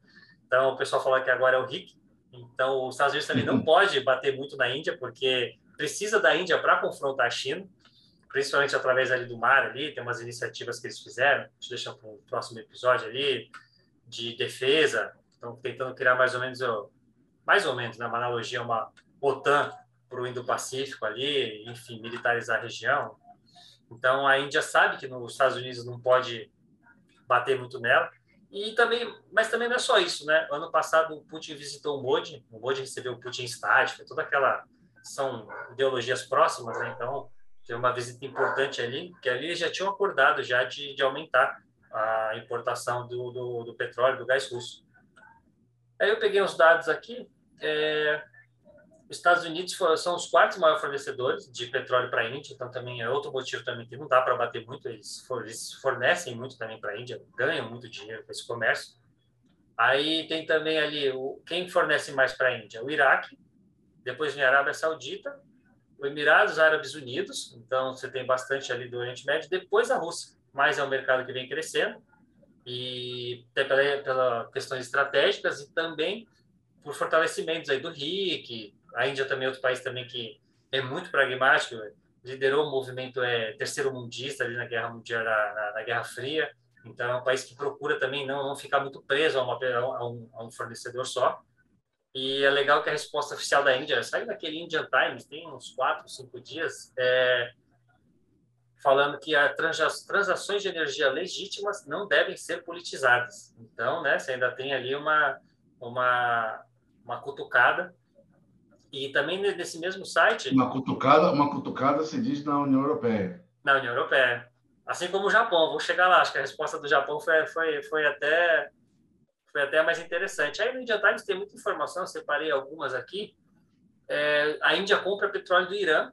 Então o pessoal fala que agora é o R I C, então os Estados Unidos também não pode bater muito na Índia, porque precisa da Índia para confrontar a China, principalmente através ali do mar, ali, tem umas iniciativas que eles fizeram, deixa deixar para o próximo episódio ali, de defesa, estão tentando criar mais ou menos, mais ou menos, né, uma analogia, uma OTAN, para o Indo-Pacífico ali, enfim, militarizar a região. Então, a Índia sabe que nos Estados Unidos não pode bater muito nela. E também, mas também não é só isso, né? Ano passado, o Putin visitou o Modi, o Modi recebeu o Putin em estádio, toda aquela... São ideologias próximas, né? Então, tem uma visita importante ali, que ali já tinham acordado já de, de aumentar a importação do, do, do petróleo, do gás russo. Aí eu peguei uns dados aqui, é... Os Estados Unidos são os quartos maiores fornecedores de petróleo para a Índia, então também é outro motivo também que não dá para bater muito, eles fornecem muito também para a Índia, ganham muito dinheiro com esse comércio. Aí tem também ali, o, quem fornece mais para a Índia? O Iraque, depois vem a Arábia Saudita, os Emirados Árabes Unidos, então você tem bastante ali do Oriente Médio, depois a Rússia, mas é um mercado que vem crescendo, e até pelas pela questões estratégicas e também por fortalecimentos aí do R I C, a Índia também é outro país também que é muito pragmático, liderou o movimento é, terceiro-mundista ali na Guerra Mundial, na, na, na Guerra Fria, então é um país que procura também não, não ficar muito preso a, uma, a, um, a um fornecedor só. E é legal que a resposta oficial da Índia, saiu daquele Indian Times, tem uns quatro, cinco dias, é, falando que as trans, transações de energia legítimas não devem ser politizadas. Então, né, você ainda tem ali uma, uma, uma cutucada. E também nesse mesmo site... Uma cutucada, uma cutucada se diz na União Europeia. Na União Europeia. Assim como o Japão, vou chegar lá. Acho que a resposta do Japão foi, foi, foi até... foi até mais interessante. Aí no India Times tem muita informação, separei algumas aqui. É, a Índia compra petróleo do Irã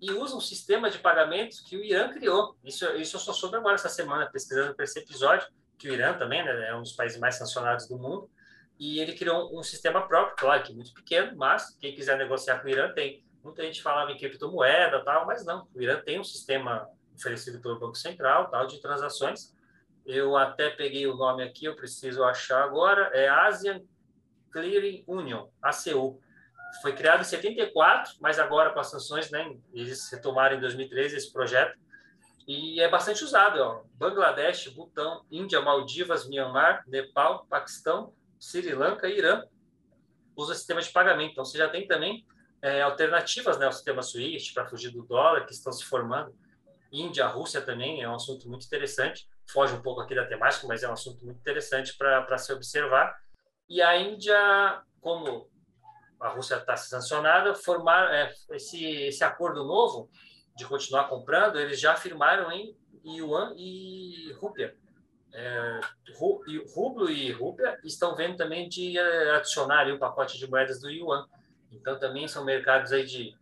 e usa um sistema de pagamento que o Irã criou. Isso, isso eu só soube agora essa semana, pesquisando para esse episódio, que o Irã também, né, é um dos países mais sancionados do mundo, e ele criou um, um sistema próprio, claro que muito pequeno, mas quem quiser negociar com o Irã tem. Muita gente falava em criptomoeda e tal, mas não. O Irã tem um sistema oferecido pelo Banco Central tal, de transações. Eu até peguei o nome aqui, eu preciso achar agora, é Asian Clearing Union, A C U. Foi criado em setenta e quatro, mas agora com as sanções, né, eles retomaram em dois mil e treze esse projeto, e é bastante usado, ó. Bangladesh, Butão, Índia, Maldivas, Myanmar, Nepal, Paquistão, Sri Lanka e Irã usam o sistema de pagamento. Então, você já tem também é, alternativas, né, ao sistema Swift para fugir do dólar, que estão se formando. Índia, Rússia também é um assunto muito interessante. Foge um pouco aqui da temática, mas é um assunto muito interessante para se observar. E a Índia, como a Rússia está sancionada, formar é, esse, esse acordo novo de continuar comprando, eles já firmaram em Yuan e Rúpia. É, ru, rublo e Rúpia estão vendo também de adicionar ali o pacote de moedas do Yuan. Então, também são mercados aí de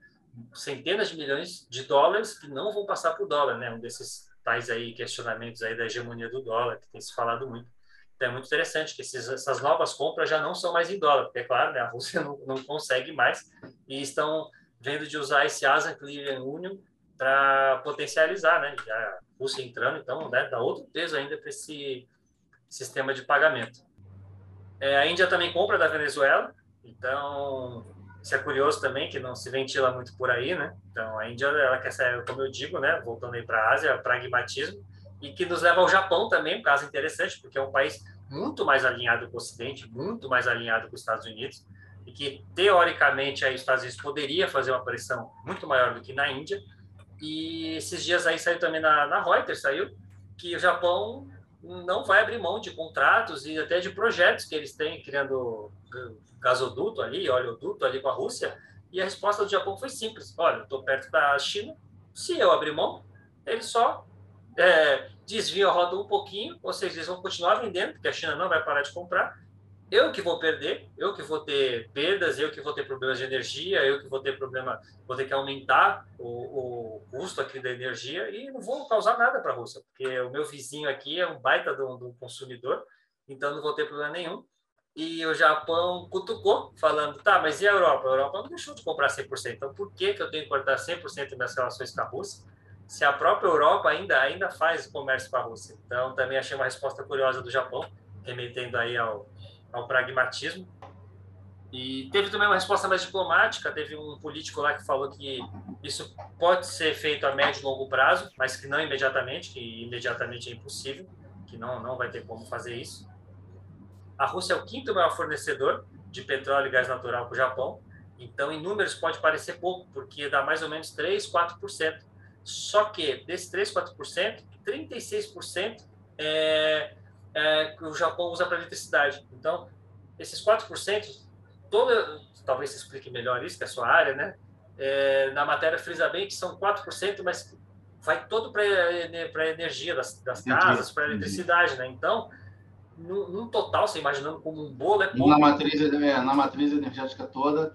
centenas de milhões de dólares que não vão passar para o dólar, né? Um desses tais aí questionamentos aí da hegemonia do dólar, que tem se falado muito. Então, é muito interessante que esses, essas novas compras já não são mais em dólar, porque, é claro, né, a Rússia não, não consegue mais, e estão vendo de usar esse Asian Clearing Union para potencializar, né? Já a Rússia entrando, então, né, dá outro peso ainda para esse sistema de pagamento. É, a Índia também compra da Venezuela, então... Isso é curioso também, que não se ventila muito por aí, né? Então, a Índia, ela quer ser, como eu digo, né? Voltando aí para a Ásia, pragmatismo, e que nos leva ao Japão também, um caso interessante, porque é um país muito mais alinhado com o Ocidente, muito mais alinhado com os Estados Unidos, e que, teoricamente, aí, os Estados Unidos poderia fazer uma pressão muito maior do que na Índia, e esses dias aí saiu também na, na Reuters, saiu que o Japão não vai abrir mão de contratos e até de projetos que eles têm, criando... gasoduto ali, oleoduto ali com a Rússia, e a resposta do Japão foi simples. Olha, eu estou perto da China, se eu abrir mão, eles só é, desviam a roda um pouquinho, ou seja, eles vão continuar vendendo, porque a China não vai parar de comprar, eu que vou perder, eu que vou ter perdas, eu que vou ter problemas de energia, eu que vou ter problema, vou ter que aumentar o, o custo aqui da energia, e não vou causar nada para a Rússia, porque o meu vizinho aqui é um baita de um, de um consumidor, então não vou ter problema nenhum. E o Japão cutucou, falando, tá, mas e a Europa? A Europa não deixou de comprar cem por cento, então por que, que eu tenho que cortar cem por cento das relações com a Rússia, se a própria Europa ainda, ainda faz comércio com a Rússia? Então, também achei uma resposta curiosa do Japão, remetendo aí ao, ao pragmatismo. E teve também uma resposta mais diplomática, teve um político lá que falou que isso pode ser feito a médio e longo prazo, mas que não imediatamente, que imediatamente é impossível, que não, não vai ter como fazer isso. A Rússia é o quinto maior fornecedor de petróleo e gás natural para o Japão. Então, em números pode parecer pouco, porque dá mais ou menos três, quatro por cento. Só que, desses três, quatro por cento, trinta e seis por cento é, é, que o Japão usa para eletricidade. Então, esses quatro por cento, todo, talvez você explique melhor isso, que é a sua área, né? É, na matéria frisa bem que são quatro por cento, mas vai todo para a energia das, das casas, para a eletricidade, né? Então... num total, você imaginando como um bolo, é pouco. Na matriz, na matriz energética toda,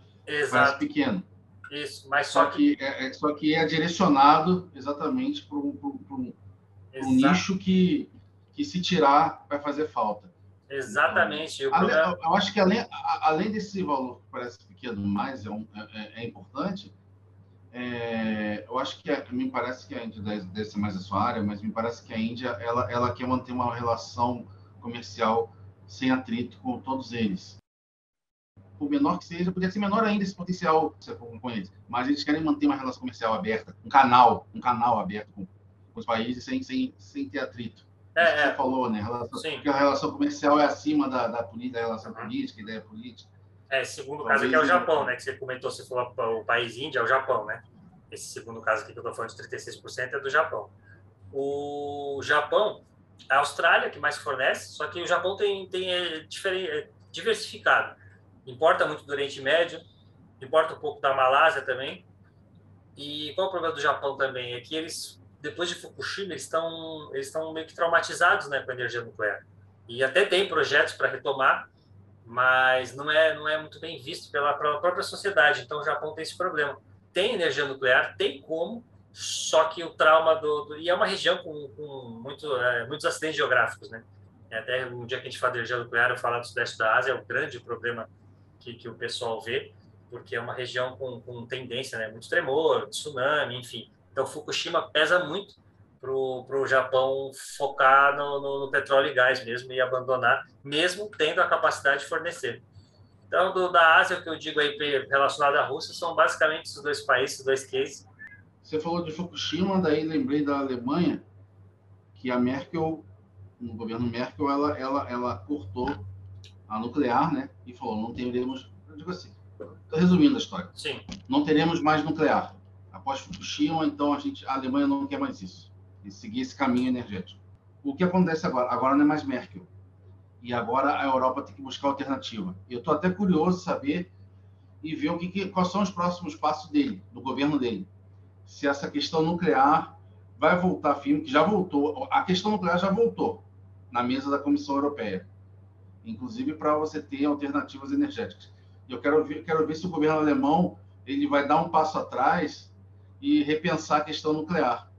parece pequeno. Isso, mas só, só que... que é, só que é direcionado exatamente para um nicho que, que, se tirar, vai fazer falta. Exatamente. Então, além, problema... Eu acho que, além, além desse valor que parece pequeno, mas é, um, é, é importante, é, eu acho que, a, me parece que a Índia deve ser mais a sua área, mas me parece que a Índia, ela, ela quer manter uma relação comercial sem atrito com todos eles. Por menor que seja, poderia ser menor ainda esse potencial, se for com eles, mas eles querem manter uma relação comercial aberta, um canal, um canal aberto com, com os países sem, sem, sem ter atrito. É, você é, falou, né? Relação, porque a relação comercial é acima da, da, da relação política, ideia política. É, segundo talvez, caso aqui é o Japão, né? Que você comentou, se for o país Índia, é o Japão, né? Esse segundo caso aqui que eu estou falando de trinta e seis por cento é do Japão. O Japão, a Austrália que mais fornece, só que o Japão tem, tem é, é diversificado. Importa muito do Oriente Médio, importa um pouco da Malásia também. E qual é o problema do Japão também? É que eles, depois de Fukushima, eles estão eles estão meio que traumatizados, né, com a energia nuclear. E até tem projetos para retomar, mas não é não é muito bem visto pela, pela própria sociedade. Então, o Japão tem esse problema. Tem energia nuclear, tem como, só que o trauma do... do e é uma região com, com muito, é, muitos acidentes geográficos, né? Até um dia que a gente fala de energia nuclear, eu falar do sudeste da Ásia, é um grande problema Que, que o pessoal vê, porque é uma região com, com tendência, né? Muito tremor, tsunami, enfim. Então, Fukushima pesa muito para o Japão focar no, no, no petróleo e gás mesmo e abandonar, mesmo tendo a capacidade de fornecer. Então, do, da Ásia, o que eu digo aí relacionado à Rússia, são basicamente esses dois países, esses dois cases. Você falou de Fukushima, daí lembrei da Alemanha, que a Merkel, no governo Merkel, ela, ela, ela cortou a nuclear, né? E falou, não teremos... Eu digo assim, estou resumindo a história. Sim. Não teremos mais nuclear. Após Fukushima, então, a, gente, a Alemanha não quer mais isso. E seguir esse caminho energético. O que acontece agora? Agora não é mais Merkel. E agora a Europa tem que buscar alternativa. Eu estou até curioso de saber e ver o que, que, quais são os próximos passos dele, do governo dele. Se essa questão nuclear vai voltar firme, que já voltou. A questão nuclear já voltou na mesa da Comissão Europeia. Inclusive para você ter alternativas energéticas. Eu quero ver, quero ver se o governo alemão ele vai dar um passo atrás e repensar a questão nuclear.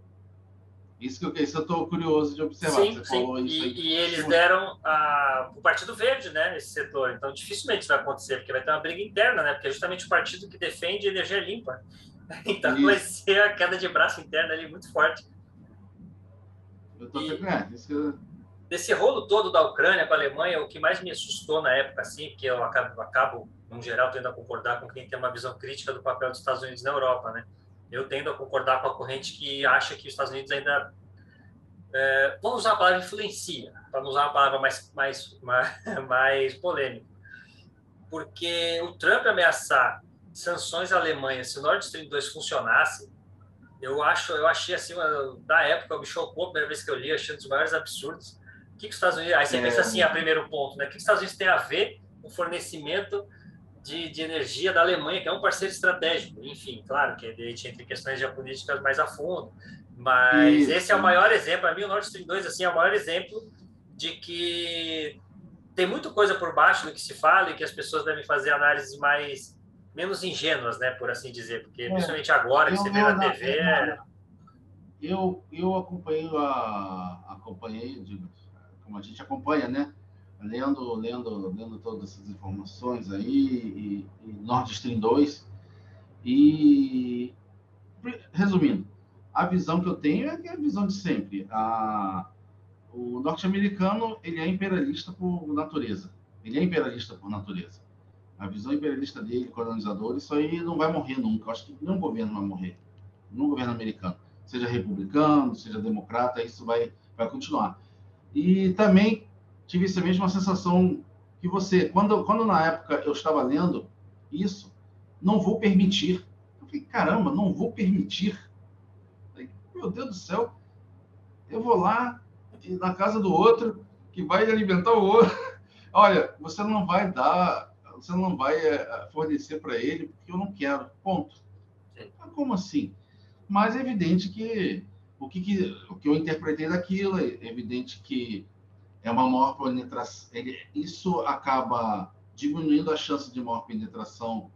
Isso que eu estou curioso de observar. Sim, você sim. Falou isso aí. E, e eles deram a, o Partido Verde, né, esse setor. Então, dificilmente isso vai acontecer, porque vai ter uma briga interna, né? Porque é justamente o partido que defende energia limpa. Então, isso. Vai ser a queda de braço interna ali muito forte. Eu estou é, isso que eu... Desse rolo todo da Ucrânia com a Alemanha, o que mais me assustou na época, assim, porque eu acabo, eu acabo no geral, tendo a concordar com quem tem uma visão crítica do papel dos Estados Unidos na Europa, né? Eu tendo a concordar com a corrente que acha que os Estados Unidos ainda... É, vamos usar a palavra influencia, para não usar uma palavra mais, mais, mais, mais polêmica. Porque o Trump ameaçar sanções à Alemanha, se o Nord Stream dois funcionasse, eu, acho, eu achei, assim, da época, me chocou a primeira vez que eu li, achei um dos maiores absurdos. O que, que os Estados Unidos... Aí você é... pensa assim, a primeiro ponto, né? O que, que os Estados Unidos tem a ver com o fornecimento de, de energia da Alemanha, que é um parceiro estratégico? Enfim, claro, que a gente entra em questões geopolíticas mais a fundo, mas isso. Esse é o maior exemplo, para mim o Nord Stream dois assim, é o maior exemplo de que tem muita coisa por baixo do que se fala e que as pessoas devem fazer análises mais, menos ingênuas, né, por assim dizer, porque é, principalmente agora que você vê na T V... É... Eu, eu acompanhei, a, acompanhei de... como a gente acompanha, né? Lendo, lendo, lendo todas essas informações aí, e, e Nord Stream dois. E, resumindo, a visão que eu tenho é a visão de sempre. A, o norte-americano, ele é imperialista por natureza. Ele é imperialista por natureza. A visão imperialista dele, colonizador, isso aí não vai morrer nunca. Eu acho que nenhum governo vai morrer. Nenhum governo americano. Seja republicano, seja democrata, isso vai, vai continuar. E também tive essa mesma sensação que você. Quando, quando na época eu estava lendo isso, não vou permitir. Eu falei, caramba, não vou permitir. Falei, meu Deus do céu, eu vou lá na casa do outro que vai alimentar o outro. Olha, você não vai dar, você não vai fornecer para ele porque eu não quero, ponto. Ah, como assim? Mas é evidente que... O que, que, o que eu interpretei daquilo, é evidente que é uma maior penetração. Ele, isso acaba diminuindo a chance de maior penetração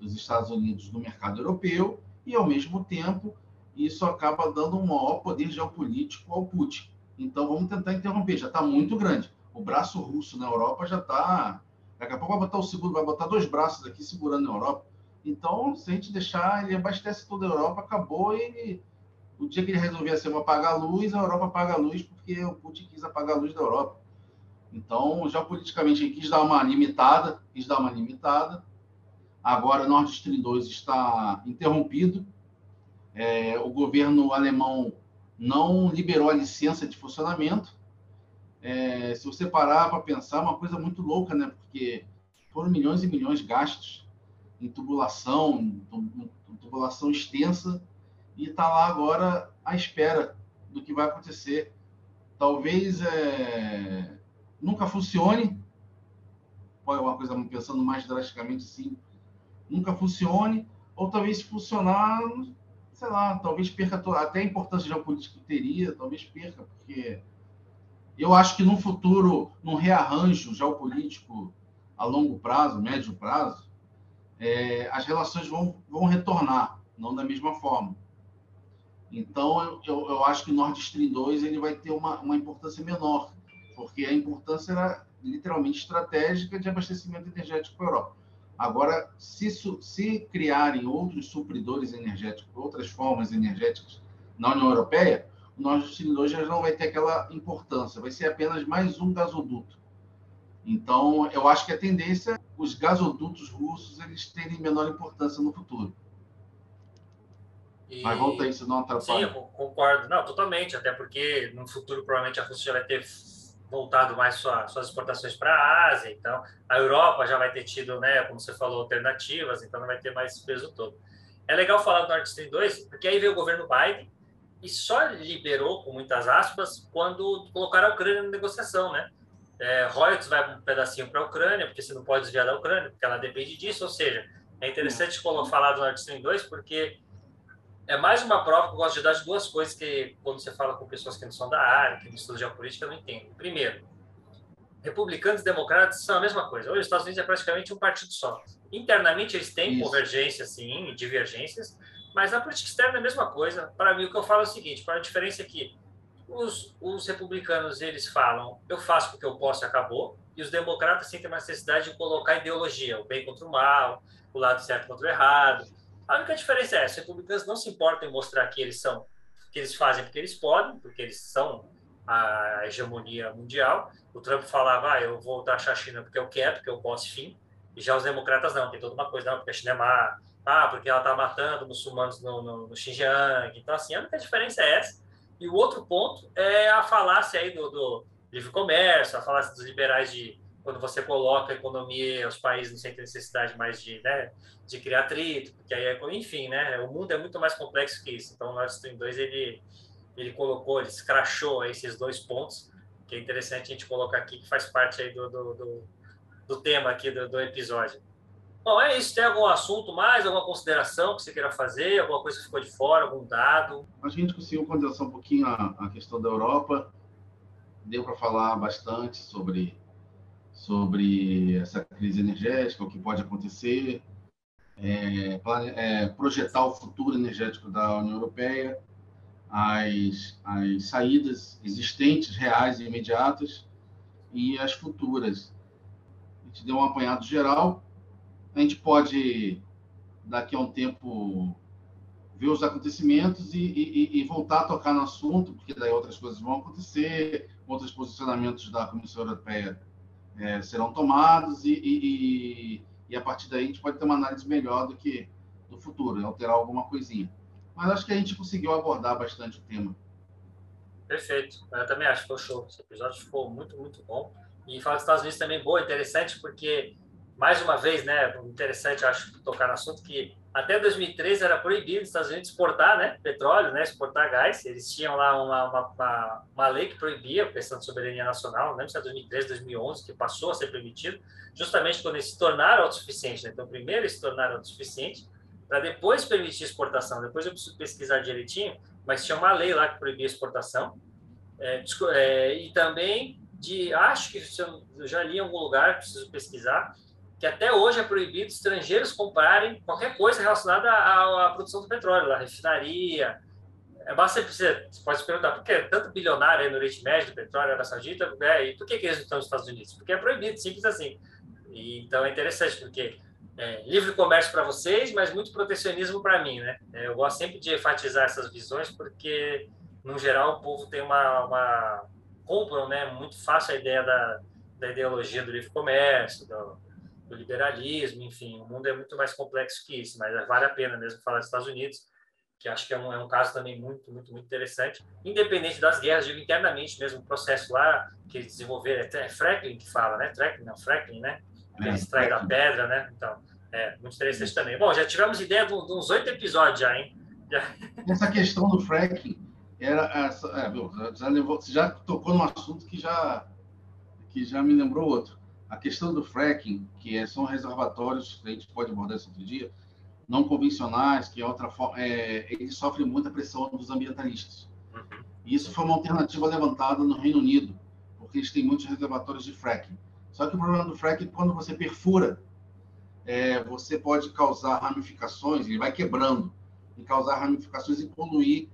dos Estados Unidos no mercado europeu e, ao mesmo tempo, isso acaba dando um maior poder geopolítico ao Putin. Então, vamos tentar interromper. Já está muito grande. O braço russo na Europa já está... Daqui a pouco vai botar o segundo, vai botar dois braços aqui segurando a Europa. Então, se a gente deixar, ele abastece toda a Europa, acabou, ele... O dia que ele resolvia assim, apagar a luz, a Europa apaga a luz, porque o Putin quis apagar a luz da Europa. Então, geopoliticamente, ele quis dar uma limitada, quis dar uma limitada. Agora, o Nord Stream dois está interrompido. É, o governo alemão não liberou a licença de funcionamento. É, se você parar para pensar, é uma coisa muito louca, né? Porque foram milhões e milhões de gastos em tubulação, em tubulação extensa, e está lá agora à espera do que vai acontecer. Talvez é, nunca funcione, pode é uma coisa pensando mais drasticamente assim, nunca funcione, ou talvez se funcionar, sei lá, talvez perca até a importância geopolítica que teria, talvez perca, porque eu acho que num futuro, num rearranjo geopolítico a longo prazo, médio prazo, é, as relações vão, vão retornar, não da mesma forma. Então, eu, eu acho que o Nord Stream dois ele vai ter uma, uma importância menor, porque a importância era literalmente estratégica de abastecimento energético para a Europa. Agora, se, se criarem outros supridores energéticos, outras formas energéticas na União Europeia, o Nord Stream dois já não vai ter aquela importância, vai ser apenas mais um gasoduto. Então, eu acho que a tendência é os gasodutos russos eles terem menor importância no futuro. E... Mas volta aí, se não atrapalha. Sim, eu concordo. Não, totalmente, até porque no futuro provavelmente a Rússia vai ter voltado mais sua, suas exportações para a Ásia, então a Europa já vai ter tido, né, como você falou, alternativas, então não vai ter mais esse peso todo. É legal falar do Nord Stream dois, porque aí veio o governo Biden e só liberou, com muitas aspas, quando colocaram a Ucrânia na negociação, né? É, Reuters vai um pedacinho para a Ucrânia, porque você não pode desviar da Ucrânia, porque ela depende disso, ou seja, é interessante hum. falar do Nord Stream dois, porque... É mais uma prova que eu gosto de dar de duas coisas que, quando você fala com pessoas que não são da área, que não estudam geopolítica, eu não entendo. Primeiro, republicanos e democratas são a mesma coisa. Hoje, os Estados Unidos é praticamente um partido só. Internamente, eles têm Isso. convergências, sim, divergências, mas na política externa é a mesma coisa. Para mim, o que eu falo é o seguinte, a diferença é que os, os republicanos, eles falam, eu faço porque eu posso e acabou, e os democratas sentem uma necessidade de colocar ideologia, o bem contra o mal, o lado certo contra o errado. A única diferença é essa, os republicanos não se importam em mostrar que eles são, que eles fazem porque eles podem, porque eles são a hegemonia mundial. O Trump falava, ah, eu vou taxar a China porque eu quero, porque eu posso, enfim. E já os democratas não, tem toda uma coisa, não, porque a China é má, ah, porque ela está matando muçulmanos no, no, no Xinjiang. Então, assim, a única diferença é essa. E o outro ponto é a falácia aí do, do livre comércio, a falácia dos liberais de... quando você coloca a economia, os países não sentem necessidade mais de, né, de criar atrito, porque aí, enfim, né, o mundo é muito mais complexo que isso. Então, o Nord Stream dois, ele, ele colocou, ele escrachou esses dois pontos, que é interessante a gente colocar aqui, que faz parte aí do, do, do, do tema aqui do, do episódio. Bom, é isso. Tem algum assunto mais, alguma consideração que você queira fazer, alguma coisa que ficou de fora, algum dado? A gente conseguiu condensar um pouquinho a, a questão da Europa, deu para falar bastante sobre... sobre essa crise energética, o que pode acontecer, é, é, projetar o futuro energético da União Europeia, as, as saídas existentes, reais e imediatas, e as futuras. A gente deu um apanhado geral. A gente pode, daqui a um tempo, ver os acontecimentos e, e, e voltar a tocar no assunto, porque daí outras coisas vão acontecer, outros posicionamentos da Comissão Europeia É, serão tomados e, e, e a partir daí a gente pode ter uma análise melhor do que do futuro, alterar alguma coisinha. Mas acho que a gente conseguiu abordar bastante o tema. Perfeito. Eu também acho que foi show. Esse episódio ficou muito, muito bom. E falar dos Estados Unidos também, boa, interessante, porque, mais uma vez, né, interessante, acho, tocar no assunto que até dois mil e treze era proibido os Estados Unidos exportar, né, petróleo, né, exportar gás. Eles tinham lá uma, uma, uma, uma lei que proibia a questão de soberania nacional, não lembro se era dois mil e treze, dois mil e onze, que passou a ser permitido, justamente quando eles se tornaram autossuficientes. Né? Então, primeiro eles se tornaram autossuficientes para depois permitir exportação. Depois eu preciso pesquisar direitinho, mas tinha uma lei lá que proibia exportação. É, é, e também, de, acho que eu já li em algum lugar, preciso pesquisar, que até hoje é proibido estrangeiros comprarem qualquer coisa relacionada à, à produção do petróleo, à refinaria. É bastante, você pode se perguntar, por que é tanto bilionário aí no Oriente Médio, do petróleo, Arábia Saudita, né? E por que, que eles não estão nos Estados Unidos? Porque é proibido, simples assim. E, então, é interessante, porque é, livre comércio para vocês, mas muito protecionismo para mim, né? Eu gosto sempre de enfatizar essas visões porque, no geral, o povo tem uma... uma compram, né, muito fácil a ideia da, da ideologia do livre comércio, do, do liberalismo, enfim. O mundo é muito mais complexo que isso, mas vale a pena mesmo falar dos Estados Unidos, que acho que é um, é um caso também muito, muito, muito interessante. Independente das guerras, digo internamente mesmo, o processo lá que eles desenvolveram, é, é Franklin que fala, né? Franklin, não, Franklin, né? Que eles extraem da pedra, né? Então, é muito interessante também. Bom, já tivemos ideia de, de uns oito episódios já, hein? Já. Essa questão do fracking era essa, é, meu, já levou, você já tocou num assunto que já, que já me lembrou outro. A questão do fracking, que é, são reservatórios, a gente pode abordar isso outro dia, não convencionais, que é outra forma, é, eles sofrem muita pressão dos ambientalistas. E isso foi uma alternativa levantada no Reino Unido, porque eles têm muitos reservatórios de fracking. Só que o problema do fracking é quando você perfura, é, você pode causar ramificações, ele vai quebrando, e causar ramificações e poluir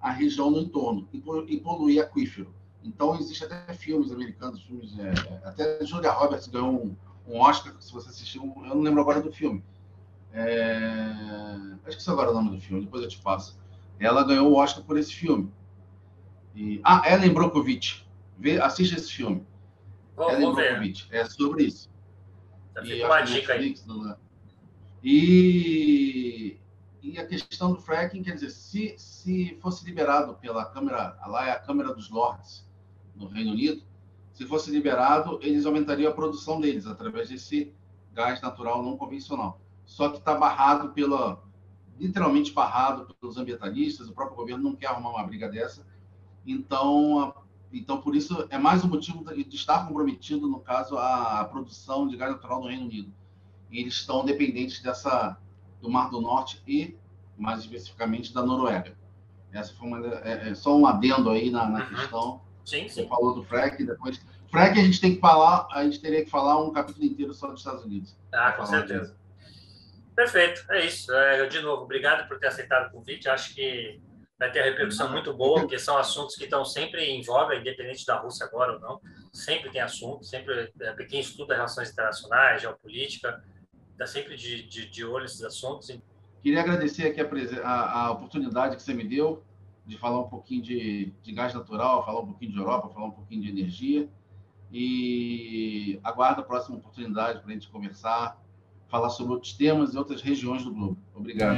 a região no entorno, e poluir aquífero. Então, existe até filmes americanos, filmes, é, até Julia Roberts ganhou um, um Oscar, se você assistiu, eu não lembro agora do filme. É, acho que isso agora é o nome do filme, depois eu te passo. Ela ganhou o Oscar por esse filme. E, ah, Ellen Brockovich. Vê, assiste esse filme. Bom, Ellen Brockovich. É sobre isso. Já e, uma dica Netflix, aí. E, e a questão do fracking, quer dizer, se, se fosse liberado pela Câmara, lá é a Câmara dos Lords, no Reino Unido, se fosse liberado, eles aumentariam a produção deles através desse gás natural não convencional. Só que está barrado pela, literalmente barrado pelos ambientalistas, o próprio governo não quer arrumar uma briga dessa. Então, a, então por isso, é mais um motivo de estar comprometido, no caso, a, a produção de gás natural no Reino Unido. E eles estão dependentes dessa, do Mar do Norte e, mais especificamente, da Noruega. Essa foi uma, é, é só um adendo aí na, na uhum. questão. Sim, sim. Você falou do fracking, depois... Fracking a gente tem que falar, a gente teria que falar um capítulo inteiro só dos Estados Unidos. Ah, com certeza. Disso. Perfeito, é isso. Eu, de novo, obrigado por ter aceitado o convite. Acho que vai ter uma repercussão muito boa, porque são assuntos que estão sempre em voga, independente da Rússia agora ou não. Sempre tem assunto, sempre quem estuda relações internacionais, geopolítica, está sempre de, de, de olho nesses assuntos. Queria agradecer aqui a, a, a oportunidade que você me deu de falar um pouquinho de, de gás natural, falar um pouquinho de Europa, falar um pouquinho de energia. E aguardo a próxima oportunidade para a gente conversar, falar sobre outros temas e outras regiões do globo. Obrigado.